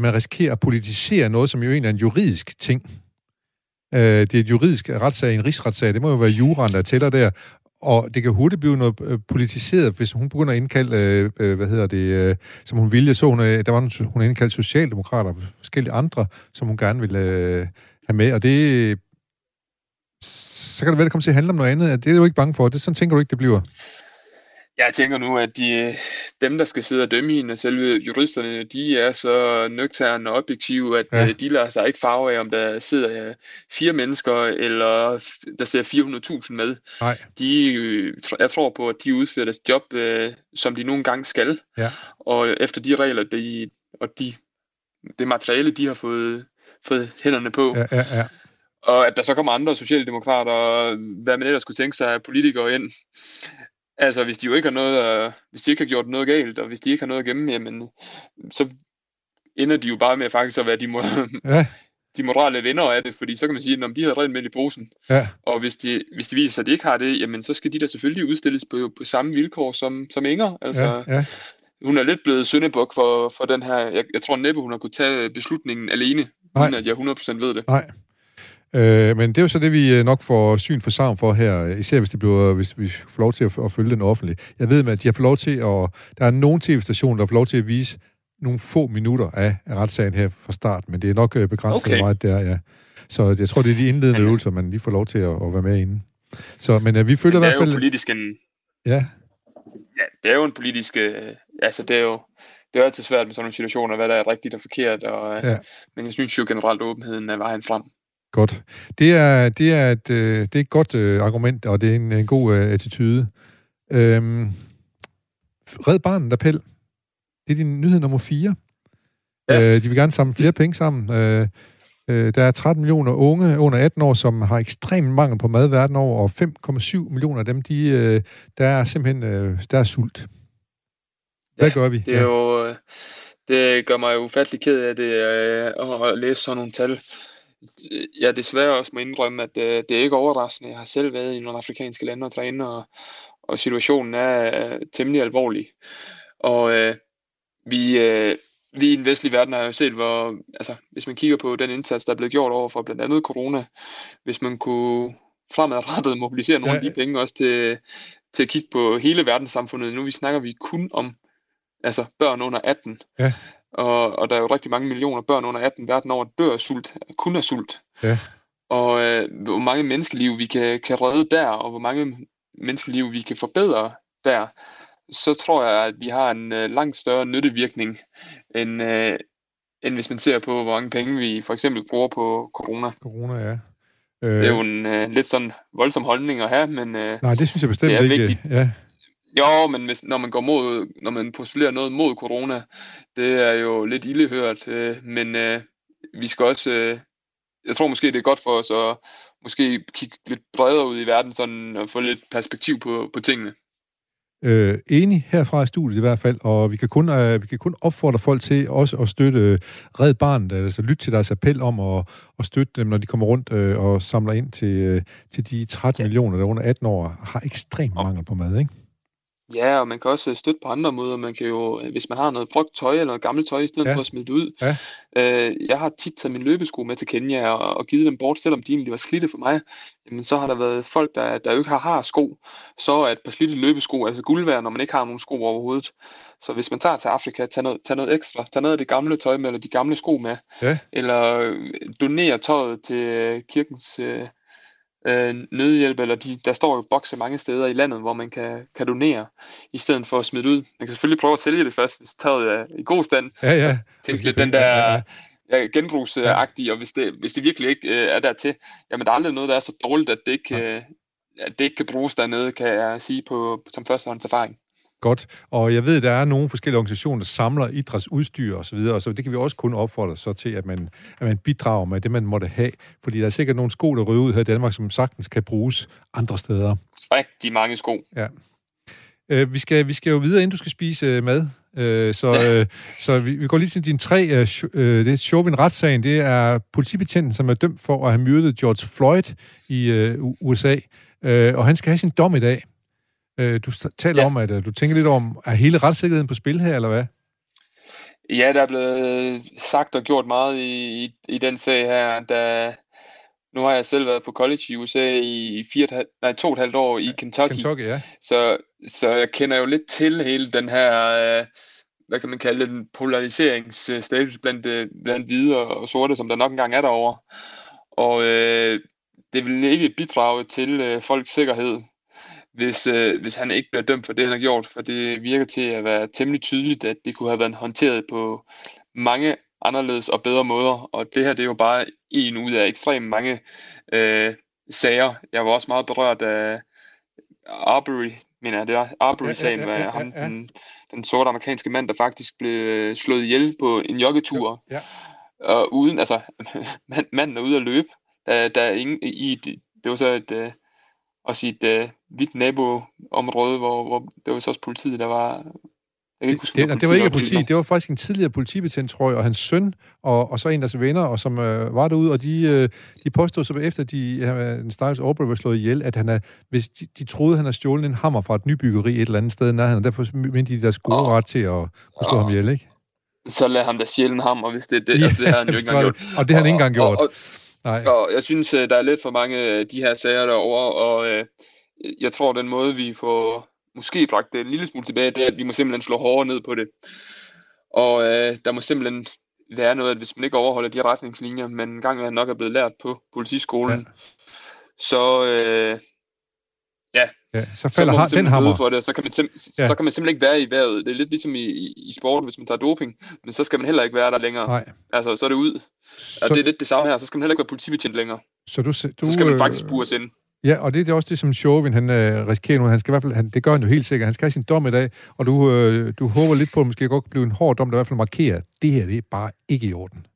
man risikerer at politisere noget, som jo egentlig er en juridisk ting? Det er et juridisk retssag, en rigsretssag. Det må jo være juraen, der tæller der. Og det kan hurtigt blive noget politiseret, hvis hun begynder at indkalde, som hun ville. Så hun indkaldte socialdemokrater og forskellige andre, som hun gerne ville have med. Og det... Så kan det vel komme til at handle om noget andet. Det er du ikke bange for. Det sådan tænker du ikke, det bliver? Jeg tænker nu, at dem, der skal sidde og dømme hende, selve juristerne, de er så nøgterne og objektive, at de lader sig ikke farve af, om der sidder 4 mennesker, eller der sidder 400.000 med. Nej. Jeg tror på, at de udfører deres job, som de nogle gange skal. Ja. Og efter de regler, det materiale, de har fået hænderne på. Ja. Og at der så kommer andre socialdemokrater, og hvad man ellers skulle tænke sig, politikere ind. Altså, hvis de jo ikke har noget, hvis de ikke har gjort noget galt, og hvis de ikke har noget at gemme, jamen, så ender de jo bare med faktisk at være de moderate venner af det, fordi så kan man sige, at de havde rent med i brusen. Ja. Og hvis de viser sig, at de ikke har det, jamen, så skal de da selvfølgelig udstilles på samme vilkår som Inger. Altså, Hun er lidt blevet syndebuk for den her, jeg tror næppe, hun har kunne tage beslutningen alene, uden at jeg 100% ved det. Nej. Men det er jo så det, vi nok får syn for savn for her, især hvis vi får lov til at følge den offentligt. Jeg ved, at de har fået lov til der er nogle tv-stationer, der får lov til at vise nogle få minutter af retssagen her fra start, men det er nok begrænset meget der, ja. Så jeg tror, det er de indledende øvelser, man lige får lov til at være med inde. Så, men vi følger i hvert fald... det er jo en politisk... Altså, det er altid svært med sådan nogle situationer, hvad der er rigtigt og forkert, og, men jeg synes jo generelt, åbenheden er vejen frem. Godt. Det er et godt argument, og det er en god attitude. Red Barnet appel. Det er din nyhed nummer 4. Ja. De vil gerne samle flere penge sammen. Der er 13 millioner unge under 18 år, som har ekstrem mangel på mad verden over, og 5,7 millioner af dem, der er simpelthen der er sult. Hvad gør vi? Det er jo, det gør mig jo ufattelig ked af det, at læse sådan nogle tal. Jeg desværre også må indrømme, at det er ikke overraskende. Jeg har selv været i nogle afrikanske lande og træne, og situationen er temmelig alvorlig. Og vi i den vestlige verden har jo set, hvor altså, hvis man kigger på den indsats, der er blevet gjort over for blandt andet corona, hvis man kunne fremadrettet mobilisere nogle af de penge også til at kigge på hele verdenssamfundet. Nu snakker vi kun om altså, børn under 18. Ja. Og der er jo rigtig mange millioner børn under 18 verden over, dør af sult, kun af sult. Ja. Og hvor mange menneskeliv vi kan redde der, og hvor mange menneskeliv vi kan forbedre der, så tror jeg, at vi har en langt større nyttevirkning, end hvis man ser på, hvor mange penge vi for eksempel bruger på corona. Corona, ja. Det er jo en lidt sådan voldsom holdning at have, men nej, det synes jeg bestemt det er vigtigt. Ikke. Ja. Jo, men når man postulerer noget mod corona, det er jo lidt ildehørt, men vi skal også, jeg tror måske det er godt for os at måske kigge lidt bredere ud i verden, sådan at få lidt perspektiv på tingene. Enig herfra i studiet i hvert fald, og vi kan kun opfordre folk til også at støtte Red Barnet, altså lytte til deres appel om at støtte dem, når de kommer rundt og samler ind til de 13 millioner, der under 18 år har ekstremt mangel på mad, ikke? Ja, og man kan også støtte på andre måder. Man kan jo, hvis man har noget brugt tøj eller noget gammelt tøj, i stedet for at smide det ud. Ja. Jeg har tit taget mine løbesko med til Kenya og givet dem bort, selvom de egentlig var slidte for mig. Jamen, så har der været folk, der jo ikke har sko. Så er et par slidte løbesko, altså guld værd, når man ikke har nogen sko overhovedet. Så hvis man tager til Afrika, tag noget ekstra. Tag noget af det gamle tøj med, eller de gamle sko med. Ja. Eller donerer tøjet til kirkens... nødhjælp, eller der står jo bokser mange steder i landet, hvor man kan donere, i stedet for at smide ud. Man kan selvfølgelig prøve at sælge det først, hvis taget er i god stand. Ja. Tænke den der genbrugsagtige, og hvis det virkelig ikke er dertil, jamen der er aldrig noget, der er så dårligt, at det ikke kan bruges dernede, kan jeg sige som førstehåndserfaring. Godt, og jeg ved, at der er nogle forskellige organisationer, der samler idrætsudstyr osv., og så det kan vi også kun opfordre så til, at man bidrager med det, man måtte have. Fordi der er sikkert nogle sko, der ryger ud her i Danmark, som sagtens kan bruges andre steder. Rigtig mange sko. Ja. Vi skal jo videre, inden du skal spise mad. Så vi går lige til din tre. Det er Chauvin-retssagen. Det er politibetjenten, som er dømt for at have myrdet George Floyd i USA. Og han skal have sin dom i dag. Du taler om, at du tænker lidt om, er hele retssikkerheden på spil her, eller hvad? Ja, der er blevet sagt og gjort meget i den sag her, da... Nu har jeg selv været på college i USA i 2,5 år i Kentucky. Kentucky, ja. Så jeg kender jo lidt til hele den her, hvad kan man kalde den, polariseringsstatus blandt hvide og sorte, som der nok engang er derovre. Og det vil ikke bidrage til folks sikkerhed, hvis han ikke bliver dømt for det, han har gjort. For det virker til at være temmelig tydeligt, at det kunne have været håndteret på mange anderledes og bedre måder, og det her det er jo bare en ud af ekstremt mange sager. Jeg var også meget berørt af Arbery, Arbery-sagen, var den sorte amerikanske mand, der faktisk blev slået ihjel på en joggetur, og uden, altså manden er ude at løbe, der ingen i det var så et hvidt naboområde, hvor det var så også politiet, der var. Det var ikke politi, det var faktisk en tidligere politibetjent, tror jeg, og hans søn, og så en deres venner, og som var derude, og de påstod så efter, den stakkels Arbery var slået ihjel, at de troede, han havde stjålet en hammer fra et nybyggeri et eller andet sted, og derfor mente de deres gode ret til at slå ham ihjel, ikke? Så lad ham da stjæle en hammer, hvis det er det, det har han jo ikke engang gjort. Og det har han ikke engang gjort. Nej. Og jeg synes, der er lidt for mange af de her sager derovre, og jeg tror, den måde, vi får... måske bragt det en lille smule tilbage, det er, at vi må simpelthen slå hårdere ned på det. Og der må simpelthen være noget, at hvis man ikke overholder de retningslinjer, man engang nok er blevet lært på politiskolen, så falder så må man den hammer for det, så kan man så kan man simpelthen ikke være i vejret. Det er lidt ligesom i sport, hvis man tager doping, men så skal man heller ikke være der længere. Nej. Altså, så er det ud. Og det er lidt det samme her, så skal man heller ikke være politibetjent længere. Så skal man faktisk bures ind. Ja, og det er også det, som Chauvin, han risikerer nu. Han skal i hvert fald, det gør han jo helt sikkert. Han skal have sin dom i dag, og du håber lidt på, at det måske godt kan blive en hård dom, der i hvert fald markerer, det her, det er bare ikke i orden.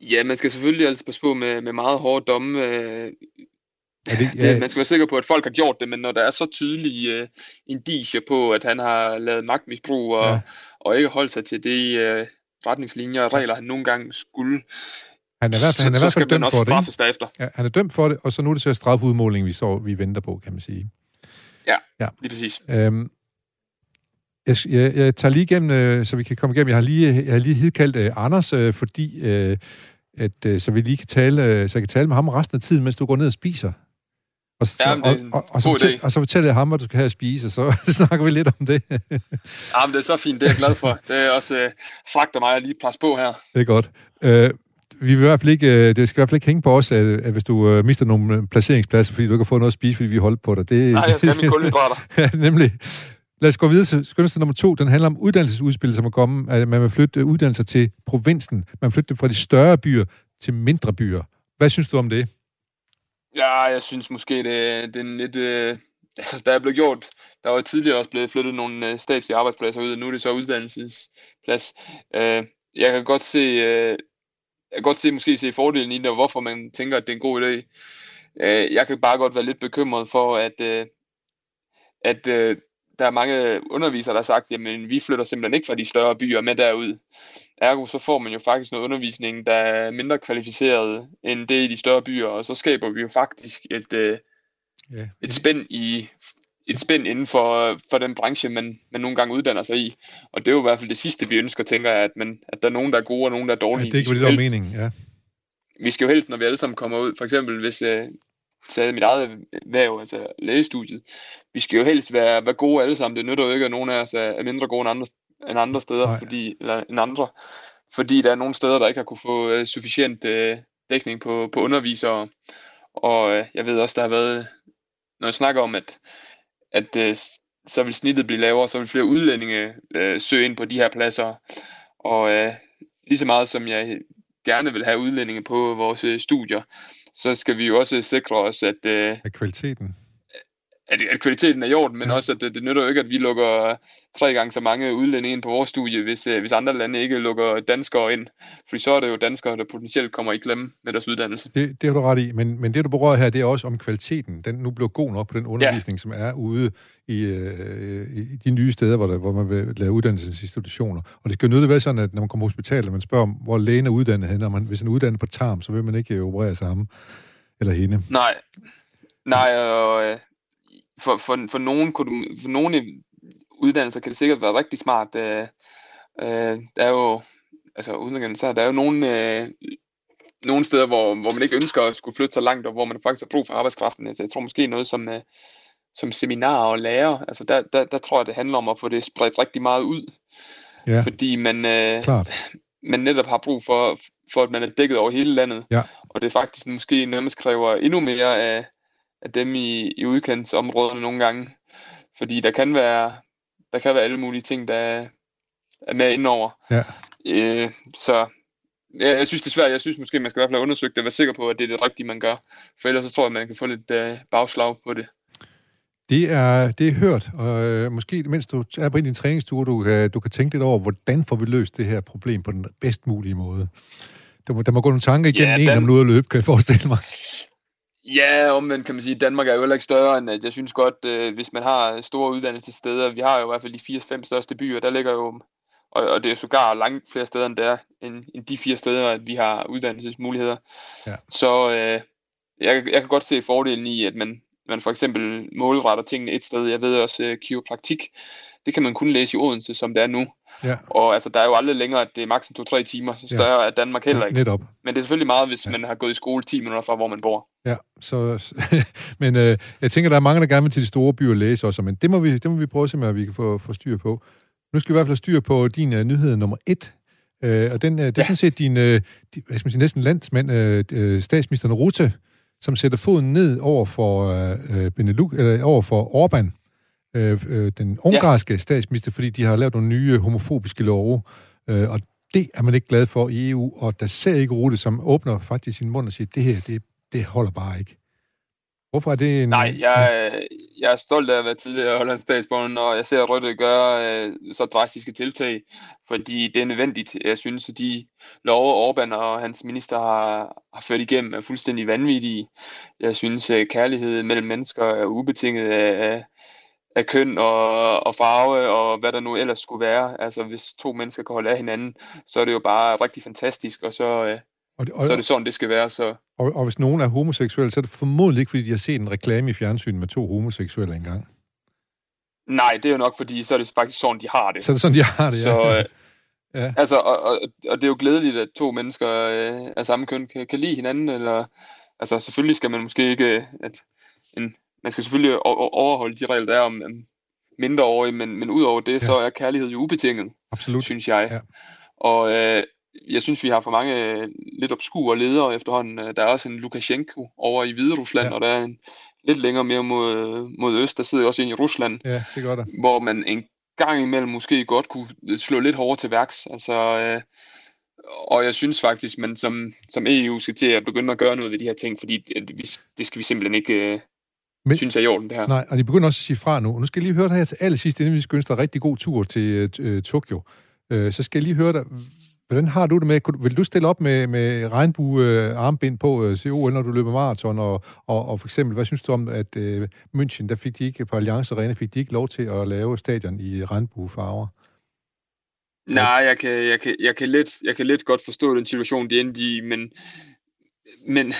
Ja, man skal selvfølgelig altså passe på med meget hårde domme. Man skal være sikker på, at folk har gjort det, men når der er så tydelige indicier på, at han har lavet magtmisbrug og ikke holdt sig til de retningslinjer og regler, han nogle gange skulle... Han er i hvert fald dømt for det. Derefter. Ja, han er dømt for det, og så nu er det så strafudmålingen, vi venter på, kan man sige. Ja. Lige præcis. Jeg tager lige igennem, så vi kan komme igennem. Jeg har lige hidkaldt Anders, fordi så vi lige kan tale, så jeg kan tale med ham resten af tiden, mens du går ned og spiser. Og så fortæller jeg ham, hvad du skal have at spise, og så snakker vi lidt om det. Jamen, det er så fint, det er jeg glad for. Det er også fragter mig at lige presse på her. Det er godt. Vi vil i hvert fald ikke, det skal i hvert fald ikke hænge på os, at hvis du mister nogle placeringspladser, fordi du ikke har fået noget at spise, fordi vi holdt på dig. Nej, jeg skal have mine kulhydrater. Ja, nemlig. Lad os gå videre til skønnelse nummer 2. Den handler om uddannelsesudspil, som er kommet, at man vil flytte uddannelser til provinsen. Man vil flytte dem fra de større byer til mindre byer. Hvad synes du om det? Ja, jeg synes måske, det er en lidt... Der var tidligere også blevet flyttet nogle statslige arbejdspladser ud, og nu er det så uddannelsesplads. Jeg kan godt se fordelen i det, og hvorfor man tænker, at det er en god idé. Jeg kan bare godt være lidt bekymret for, at der er mange undervisere, der har sagt, jamen vi flytter simpelthen ikke fra de større byer med derud. Ergo, så får man jo faktisk noget undervisning, der er mindre kvalificeret end det i de større byer, og så skaber vi jo faktisk et spænd inden for den branche, man nogle gange uddanner sig i. Og det er jo i hvert fald det sidste, vi ønsker, tænker jeg, at der er nogen, der er gode, og nogen, der er dårlige. Ja, det er ikke det, der meningen, ja. Vi skal jo helst, når vi alle sammen kommer ud, for eksempel hvis jeg sagde mit eget erhverv, altså lægestudiet, vi skal jo helst være gode alle sammen. Det nytter jo ikke, at nogen af os er mindre gode end andre steder, fordi der er nogle steder, der ikke har kunne få sufficient dækning på undervisere. Og jeg ved også, der har været, når jeg snakker om, at så vil snittet blive lavere, så vil flere udlændinge søge ind på de her pladser. Og lige så meget som jeg gerne vil have udlændinge på vores studier, så skal vi jo også sikre os, at kvaliteten. at kvaliteten er i orden, men også, at det nytter jo ikke, at vi lukker 3 gange så mange udlændinge ind på vores studie, hvis andre lande ikke lukker danskere ind. For så er det jo danskere, der potentielt kommer i klemme med deres uddannelse. Det har du ret i, men det, du berører her, det er også om kvaliteten. Den nu bliver god nok på den undervisning, som er ude i de nye steder, hvor man vil lave uddannelsesinstitutioner. Og det skal jo nødt til at være sådan, at når man kommer på hospitalet, man spørger om, hvor lægen er uddannet henne, og hvis en er uddannet på tarm, så vil man ikke operere sig ham eller hende. Nej, og for nogle uddannelser kan det sikkert være rigtig smart. Der er jo, altså udenrigen, så der er jo nogle steder, hvor man ikke ønsker at skulle flytte så langt, og hvor man faktisk har brug for arbejdskraften. Jeg tror måske noget som seminarer og lærer. Altså der tror jeg, det handler om at få det spredt rigtig meget ud. Ja, fordi man netop har brug for at man er dækket over hele landet. Ja. Og det er faktisk måske nærmest kræver endnu mere af dem i udkantsområderne nogle gange. Fordi der kan være alle mulige ting, der er med indover. Ja. Jeg synes desværre, jeg synes måske, man skal i hvert fald have undersøgt det og være sikker på, at det er det rigtige, man gør. For ellers så tror jeg, man kan få lidt bagslag på det. Det er hørt, og måske mens du er på din træningstur, du kan tænke lidt over, hvordan får vi løst det her problem på den bedst mulige måde. Der må gå nogle tanker igennem om noget at løbe, kan jeg forestille mig. Ja, omvendt kan man sige, at Danmark er jo heller ikke større end, at jeg synes godt, hvis man har store uddannelsessteder, vi har jo i hvert fald de 4-5 største byer, der ligger jo, og det er jo sågar langt flere steder end de 4 steder, at vi har uddannelsesmuligheder. Ja. Så jeg kan godt se fordelen i, at man for eksempel målretter tingene et sted. Jeg ved også, kiropraktik, det kan man kun læse i Odense, som det er nu. Ja. Og altså, der er jo aldrig længere, at det er maks. 2-3 timer, så større er Danmark heller ikke. Netop. Men det er selvfølgelig meget, hvis man har gået i skole 10 minutter fra, hvor man bor. Ja, så, men jeg tænker, der er mange, der gerne vil til de store byer læse også, men det må vi prøve at se, at vi kan få styr på. Nu skal vi i hvert fald have styr på din nyhed nummer 1. Og den, det er sådan set din, hvad skal man sige, næsten landsmand, statsministeren Rutte, som sætter foden ned over for Benelux, eller over for Orbán, den ungarske statsminister, fordi de har lavet nogle nye homofobiske love, og det er man ikke glad for i EU, og der ser ikke Rutte, som åbner faktisk sin mund og siger, det her, det holder bare ikke. Hvorfor er det en... Nej, jeg er stolt af at være tidligere hollandsk statsborger, når jeg ser Rutte gøre så drastiske tiltag, fordi det er nødvendigt. Jeg synes, at de love, Orbán og hans minister har ført igennem, er fuldstændig vanvittige. Jeg synes, at kærlighed mellem mennesker er ubetinget af køn og farve og hvad der nu ellers skulle være. Altså, hvis 2 mennesker kan holde af hinanden, så er det jo bare rigtig fantastisk, og så... så er det sådan, det skal være. Så. Og hvis nogen er homoseksuel, så er det formodentlig ikke, fordi de har set en reklame i fjernsynet med 2 homoseksuelle engang. Nej, det er jo nok, fordi så er det faktisk sådan, de har det. Så er det sådan, de har det, så, ja. Altså, og det er jo glædeligt, at 2 mennesker af samme køn kan lide hinanden. Eller, altså, selvfølgelig skal man måske ikke... man skal selvfølgelig overholde de regler, der er om mindreårige, men ud over det, så er kærlighed jo ubetinget. Absolut. Synes jeg. Ja. Og... jeg synes, vi har for mange lidt obskure ledere efterhånden. Der er også en Lukashenko over i Hviderusland, og der er en lidt længere mere mod øst, der sidder også en i Rusland, det gør der. Hvor man en gang imellem måske godt kunne slå lidt hårdere til værks. Altså, og jeg synes faktisk, man som EU skal til at begynde at gøre noget ved de her ting, fordi det skal vi simpelthen ikke... synes jeg i orden, det her. Nej, og de begynder også at sige fra nu. Og nu skal jeg lige høre dig her til allersidst, inden vi skal ønske dig rigtig god tur til Tokyo. Så skal jeg lige høre dig... Hvordan har du det med? Vil du stille op med regnbuearmbind på COL, når du løber maraton? Og for eksempel, hvad synes du om, at München, der fik de ikke på Allianz Arena, fik de ikke lov til at lave stadion i regnbuefarver? Nej, jeg kan lidt godt forstå den situation, de endte i, men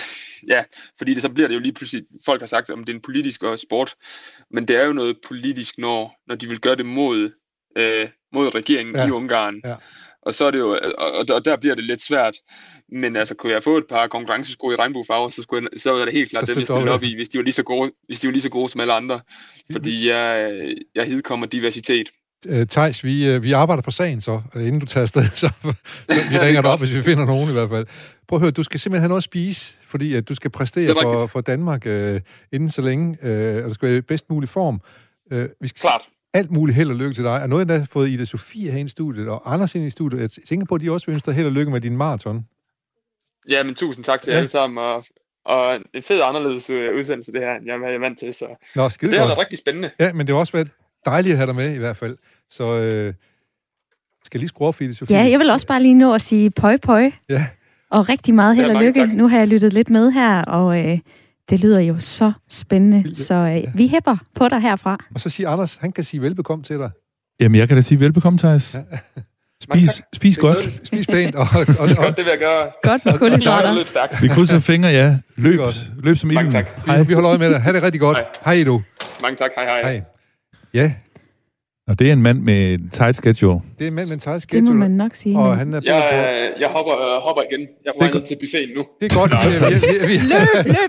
ja, fordi det, så bliver det jo lige pludselig, folk har sagt, om det er en politisk sport, men det er jo noget politisk, når de vil gøre det mod regeringen i Ungarn. Ja. Og så er det jo, og der bliver det lidt svært. Men altså, kunne jeg få et par konkurrencesko i regnbuefarver, så er det helt klart, at jeg stiller op i, hvis de var lige så gode som alle andre. Fordi jeg hidkommer diversitet. Thijs, vi arbejder på sagen så, inden du tager afsted, så vi ringer dig op, hvis vi finder nogen i hvert fald. Prøv at høre, du skal simpelthen have noget at spise, fordi at du skal præstere for Danmark inden så længe, og du skal være i bedst mulig form. Vi skal klart. Alt muligt held og lykke til dig. Og nu har jeg endda fået Ida Sofie herinde i studiet, og Anders ind i studiet. Jeg tænker på, at de også vil ønske dig held og lykke med din maraton. Ja, men tusind tak til alle sammen, og Og en fed anderledes udsendelse, det her, end jeg er vant til. Så nå, det har været rigtig spændende. Ja, men det er også været dejligt at have dig med, i hvert fald. Så skal lige skrue op for det, Sofie. Ja, jeg vil også bare lige nå at sige pøj, pøj. Ja. Og rigtig meget held og lykke. Tak. Nu har jeg lyttet lidt med her, og det lyder jo så spændende. Vildt. Så vi hæpper på dig herfra. Og så siger Anders, han kan sige velbekomme til dig. Jamen, jeg kan da sige velbekomme, Thijs. Ja. Spis godt. Spis pænt. Godt, det vil jeg gøre. Godt med kulhydrater. Vi krydser fingre, ja. Løb som ilden. Mange tak. Vi holder øje med dig. Ha' det rigtig godt. Hej, Edo. Mange tak. Hej. Ja. Og det er en mand med tight schedule. Det må man nok sige. Og han er jeg hopper igen. Jeg må ned til buffeten nu. Det er godt.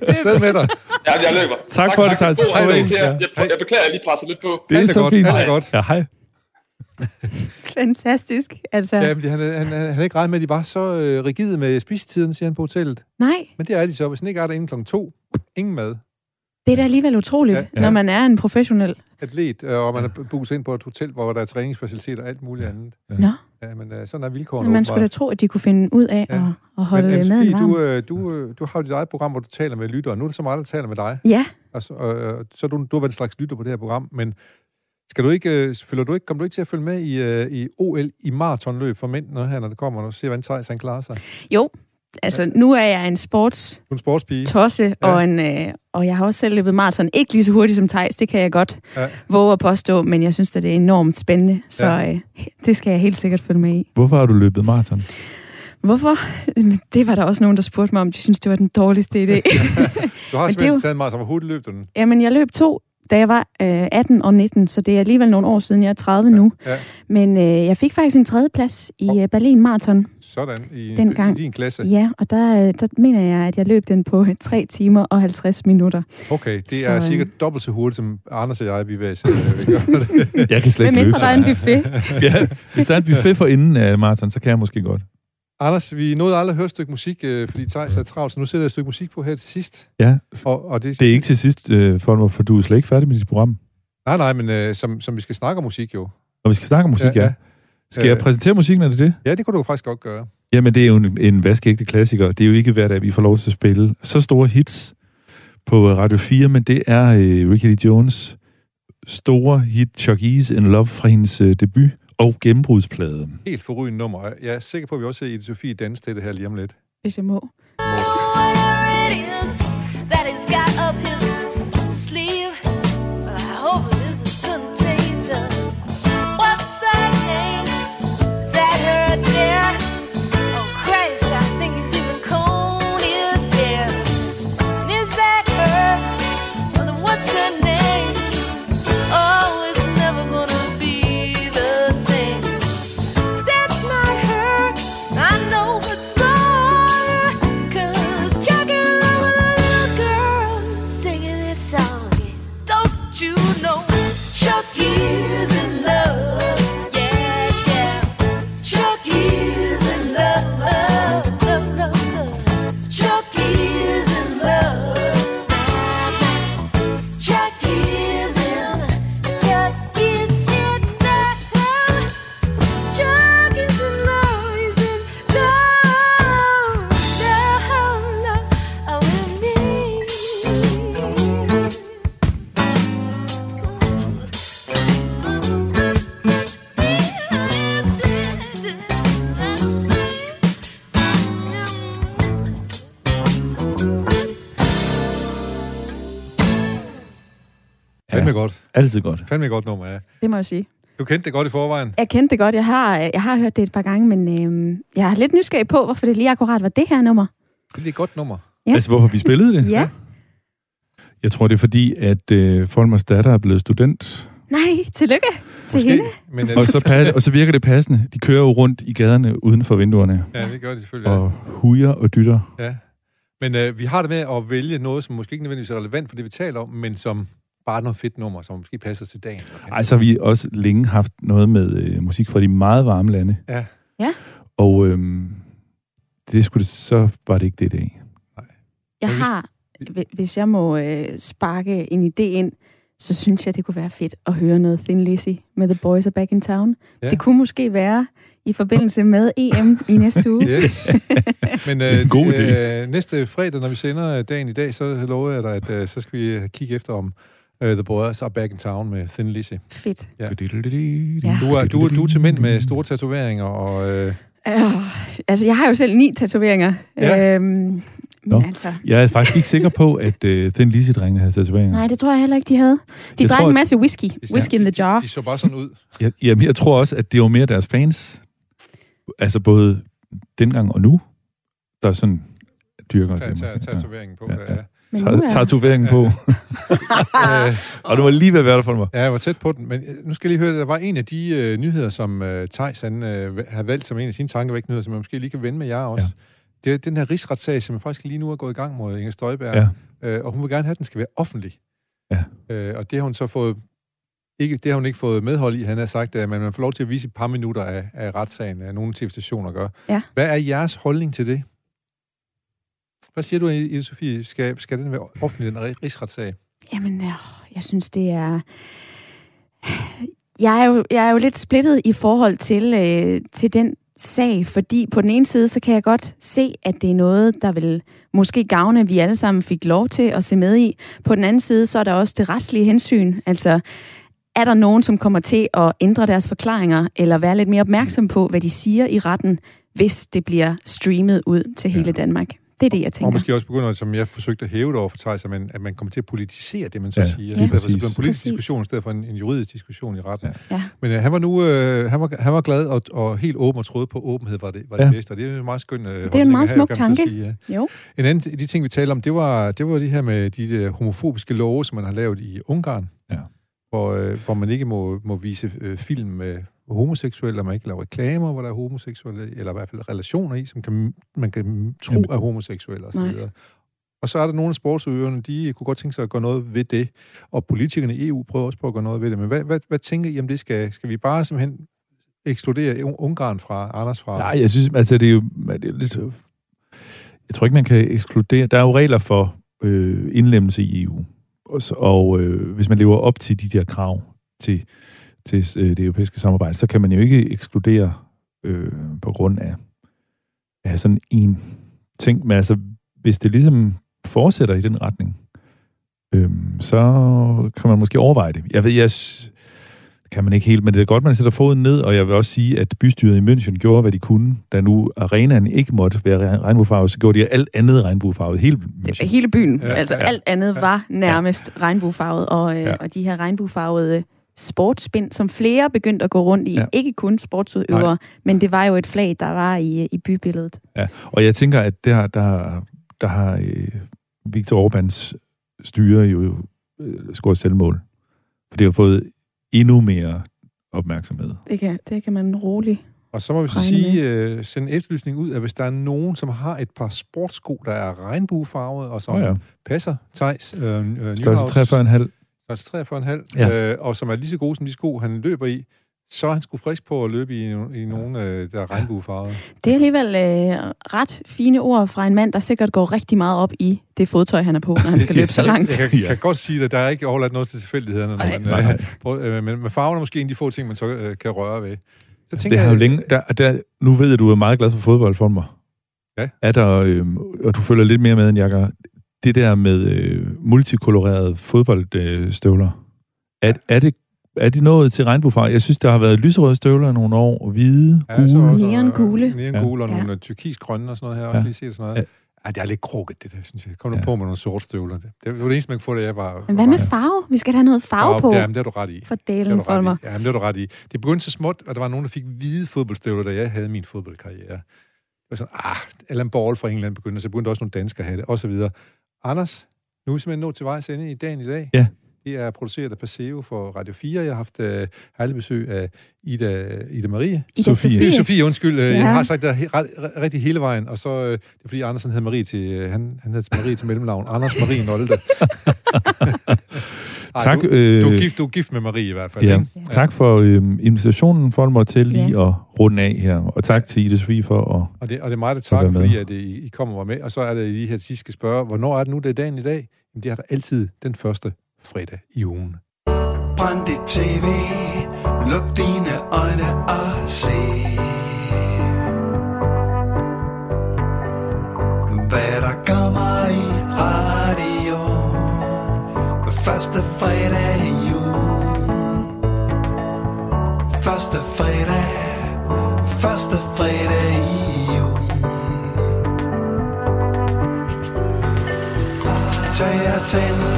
Løb. Sted med dig. Ja, jeg løber. Tak for det, Thijs. Jeg beklager, at jeg lige presser lidt på. Det er så fint. Det er godt. Ja, hej. Fantastisk, altså. Ja, men han havde ikke regnet med, at de var så rigide med spisetiden, siger han på hotellet. Nej. Men det er de så. Hvis den ikke er der inden klokken 2, ingen mad. Det er da alligevel utroligt, når man er en professionel atlet, og man er booket ind på et hotel, hvor der er træningsfaciliteter og alt muligt andet. Ja. Nå. Ja, men sådan er vilkårene. Men man skulle da tro, at de kunne finde ud af at holde maden varm. Du har jo dit eget program, hvor du taler med lyttere. Nu er det så meget, der taler med dig. Ja. Så du har været en slags lytter på det her program, men kommer du ikke til at følge med i OL i maratonløb for mænd, når det kommer, og se, hvordan Thijs han klarer sig? Jo, altså nu er jeg en sportspige. Tosse, ja. Og jeg har også selv løbet maraton. Ikke lige så hurtigt som Thijs, det kan jeg godt våge at påstå, men jeg synes, at det er enormt spændende, så det skal jeg helt sikkert følge med i. Hvorfor har du løbet maraton? Hvorfor? Det var der også nogen, der spurgte mig om, de synes, det var den dårligste idé. Du har simpelthen taget en maraton. Hvor hurtigt løb du den? Jamen, jeg løb 2. Da jeg var 18 og 19, så det er alligevel nogle år siden. Jeg er 30 nu. Ja. Men jeg fik faktisk en tredjeplads i Berlin Marathon. Sådan, dengang. I din klasse? Ja, og der mener jeg, at jeg løb den på 3 timer og 50 minutter. Okay, det er cirka dobbelt så hurtigt, som Anders og jeg, vi vil gøre det. Jeg kan slet ikke løbe. Mindre der er en buffet. Ja, hvis der er en buffet for inden af maraton, så kan jeg måske godt. Anders, vi nåede aldrig at høre et stykke musik, fordi Thijs er travlt, så nu sætter jeg et stykke musik på her til sidst. Ja, og det er ikke til sidst, for du er slet ikke færdig med dit program. Nej, men som vi skal snakke om musik jo. Og vi skal snakke om musik, ja. Skal jeg præsentere musikken, er det det? Ja, det kunne du faktisk godt gøre. Jamen, det er jo en vaskeægte klassiker. Det er jo ikke hver dag, vi får lov til at spille så store hits på Radio 4, men det er Rickie Lee Jones' store hit Chuck E.'s in Love fra hendes debut. Og gennembrudsplade. Helt forrygende nummer. Jeg er sikker på, at vi også ser Ida Sofie danse til det her lige om lidt. Hvis jeg må. Altid godt. Fandme godt nummer, ja. Det må jeg sige. Du kendte det godt i forvejen? Jeg kendte det godt. Jeg har hørt det et par gange, men jeg er lidt nysgerrig på, hvorfor det lige akkurat var det her nummer. Det er et godt nummer. Ja. Altså, hvorfor vi spillede det? Ja. Jeg tror, det er fordi, at Folmers datter er blevet student. Nej, tillykke til hende. Men, og så virker det passende. De kører jo rundt i gaderne uden for vinduerne. Ja, det gør de selvfølgelig. Og hujer og dytter. Ja. Men vi har det med at vælge noget, som måske ikke nødvendigvis er relevant for det, vi taler om, men som bare noget fedt nummer, som måske passer til dagen. Så har vi også længe haft noget med musik fra de meget varme lande. Ja. Og så var det ikke det i dag. Nej. Hvis jeg må sparke en idé ind, så synes jeg, det kunne være fedt at høre noget Thin Lizzy med The Boys Are Back in Town. Ja. Det kunne måske være i forbindelse med EM i næste uge. Yes. Men god idé. Næste fredag, når vi sender dagen i dag, så lover jeg dig, at så skal vi kigge efter om The Boys Are Back in Town med Thin Lizzy. Fedt. Ja. Ja. Du er til mænd med store tatoveringer og... altså, jeg har jo selv 9 tatoveringer. Ja. Altså. Jeg er faktisk ikke sikker på, at Thin Lizzy-drengene havde tatoveringer. Nej, det tror jeg heller ikke, de havde. De drak en masse whisky. Whisky in the jar. De så bare sådan ud. Jamen, jeg tror også, at det var mere deres fans. Altså, både dengang og nu, der sådan dyrker. Tatoveringen på, ja. Tatoveringen på. Og du var lige ved at være der for mig. Ja, jeg var tæt på den. Men nu skal jeg lige høre, der var en af de nyheder, som Thijs har valgt som en af sine tankevækkende nyheder, som man måske lige kan vende med jer også. Ja. Det er den her rigsretssag, som faktisk lige nu er gået i gang mod Inger Støjberg. Ja. Og hun vil gerne have, at den skal være offentlig. Ja. Og det har hun så fået... Det har hun ikke fået medhold i. Han har sagt, at man får lov til at vise et par minutter af retssagen, af nogle tv-stationer gør. Ja. Hvad er jeres holdning til det? Hvad siger du, Ida-Sofie? Skal den være offentlig, den rigsretssag? Jamen, jeg synes, det er... Jeg er jo lidt splittet i forhold til den sag, fordi på den ene side, så kan jeg godt se, at det er noget, der vil måske gavne, at vi alle sammen fik lov til at se med i. På den anden side, så er der også det retslige hensyn. Altså, er der nogen, som kommer til at ændre deres forklaringer, eller være lidt mere opmærksom på, hvad de siger i retten, hvis det bliver streamet ud til hele Danmark? Det er det, jeg tænker. Og måske også begynder, som jeg forsøgte at hæve det over for Thijs, at man kommer til at politisere det, man så siger. Ja, det bliver en politisk diskussion, i stedet for en juridisk diskussion i retten. Ja. Men han var nu han var glad og helt åben og troede på, åbenhed var det bedste. Og det er en meget skøn det er en meget smuk tanke. Sige, ja. Jo. En anden af de ting, vi taler om, det var det her med de homofobiske love, som man har lavet i Ungarn. Ja. Hvor man ikke må vise film med homoseksuelle, og man ikke laver reklamer, hvor der er homoseksuelle, eller i hvert fald relationer i, som man kan tro er homoseksuelle og så videre. Og så er der nogle af sportsudøverne, de kunne godt tænke sig at gøre noget ved det, og politikerne i EU prøver også på at gøre noget ved det, men hvad tænker I om det? Skal vi bare simpelthen ekskludere Ungarn fra Anders fra? Nej, jeg synes, altså det er jo... Jeg tror ikke, man kan ekskludere... Der er jo regler for indlemmelse i EU, og hvis man lever op til de der krav til det europæiske samarbejde, så kan man jo ikke ekskludere på grund af sådan en ting. Men altså, hvis det ligesom fortsætter i den retning, så kan man måske overveje det. Jeg ved, kan man ikke helt, men det er godt, man sætter foden ned, og jeg vil også sige, at bystyret i München gjorde, hvad de kunne, da nu arenaen ikke måtte være regnbuefarvet, så gjorde de alt andet regnbuefarvet. Hele byen, alt andet var nærmest regnbuefarvet, og de her regnbuefarvede sportsbind, som flere begyndte at gå rundt i. Ja. Ikke kun sportsudøvere, men det var jo et flag, der var i bybilledet. Ja, og jeg tænker, at der har Viktor Orbáns styre jo scoret selvmål. For det har fået endnu mere opmærksomhed. Det kan man roligt. Og så må vi så sige, sende en efterlysning ud, at hvis der er nogen, som har et par sportssko, der er regnbuefarvet, og som passer Thijs Nyhavs, 43,5, og som er lige så gode som de sko, han løber i, så er han sgu frisk på at løbe i nogle, der er regnbuefarvede. Det er alligevel ret fine ord fra en mand, der sikkert går rigtig meget op i det fodtøj, han er på, når han skal løbe så langt. Jeg kan godt sige, at der er ikke overladt noget til tilfældighederne, men farven er måske en af de få ting, man så kan røre ved. Så tænker det har jeg, jo længe... nu ved jeg, at du er meget glad for fodbold for mig. Ja. Er der, og du følger lidt mere med, end jeg gør... Det der med multikolorerede fodboldstøvler, er det nået til regnbuefarve? Jeg synes, der har været lyserøde støvler nogle år, hvide, gule. Neongule og nogle turkisgrønne og sådan noget her. Også lige set sådan noget. Ej, det er lidt krukket, det der, synes jeg. Kom nu på med nogle sorte støvler. Det var det eneste, man kunne få, da jeg var... Men hvad med farve? Vi skal have noget farve på. Jamen, det er du ret i. For delen for mig. Jamen, det er du ret i. Det begyndte så småt, og der var nogen, der fik hvide fodboldstøvler, da jeg havde min fodboldkarriere. Sådan, Alan Ball fra England begyndte, så begyndte også nogle danskere at have det, og så videre. Anders, nu er vi simpelthen nået til vejs ende i dagen i dag. Ja. Det er produceret af Paseo for Radio 4. Jeg har haft herlig besøg af Ida Marie. Sofie, undskyld. Ja. Jeg har sagt det rigtig hele vejen. Og så det er fordi, Andersen hed Marie til... Han hed Marie til mellemnavn. Anders Marie Nolde. Tak. Du er gift med Marie i hvert fald. Ja. Ja. Tak for invitationen for mig til lige at runde af her. Og tak til Ida Sofie for at... Og det er mig, der takker, fordi at I kommer med. Og så er det lige her sidst skal spørge, hvornår er det nu, det er dagen i dag? Jamen, det er der altid den første fredag i ugen. Brænd dit tv, luk dine øjne og se, hvad der kommer i radio første fredag i juni. Første fredag, første fredag i juni. Tag og tænd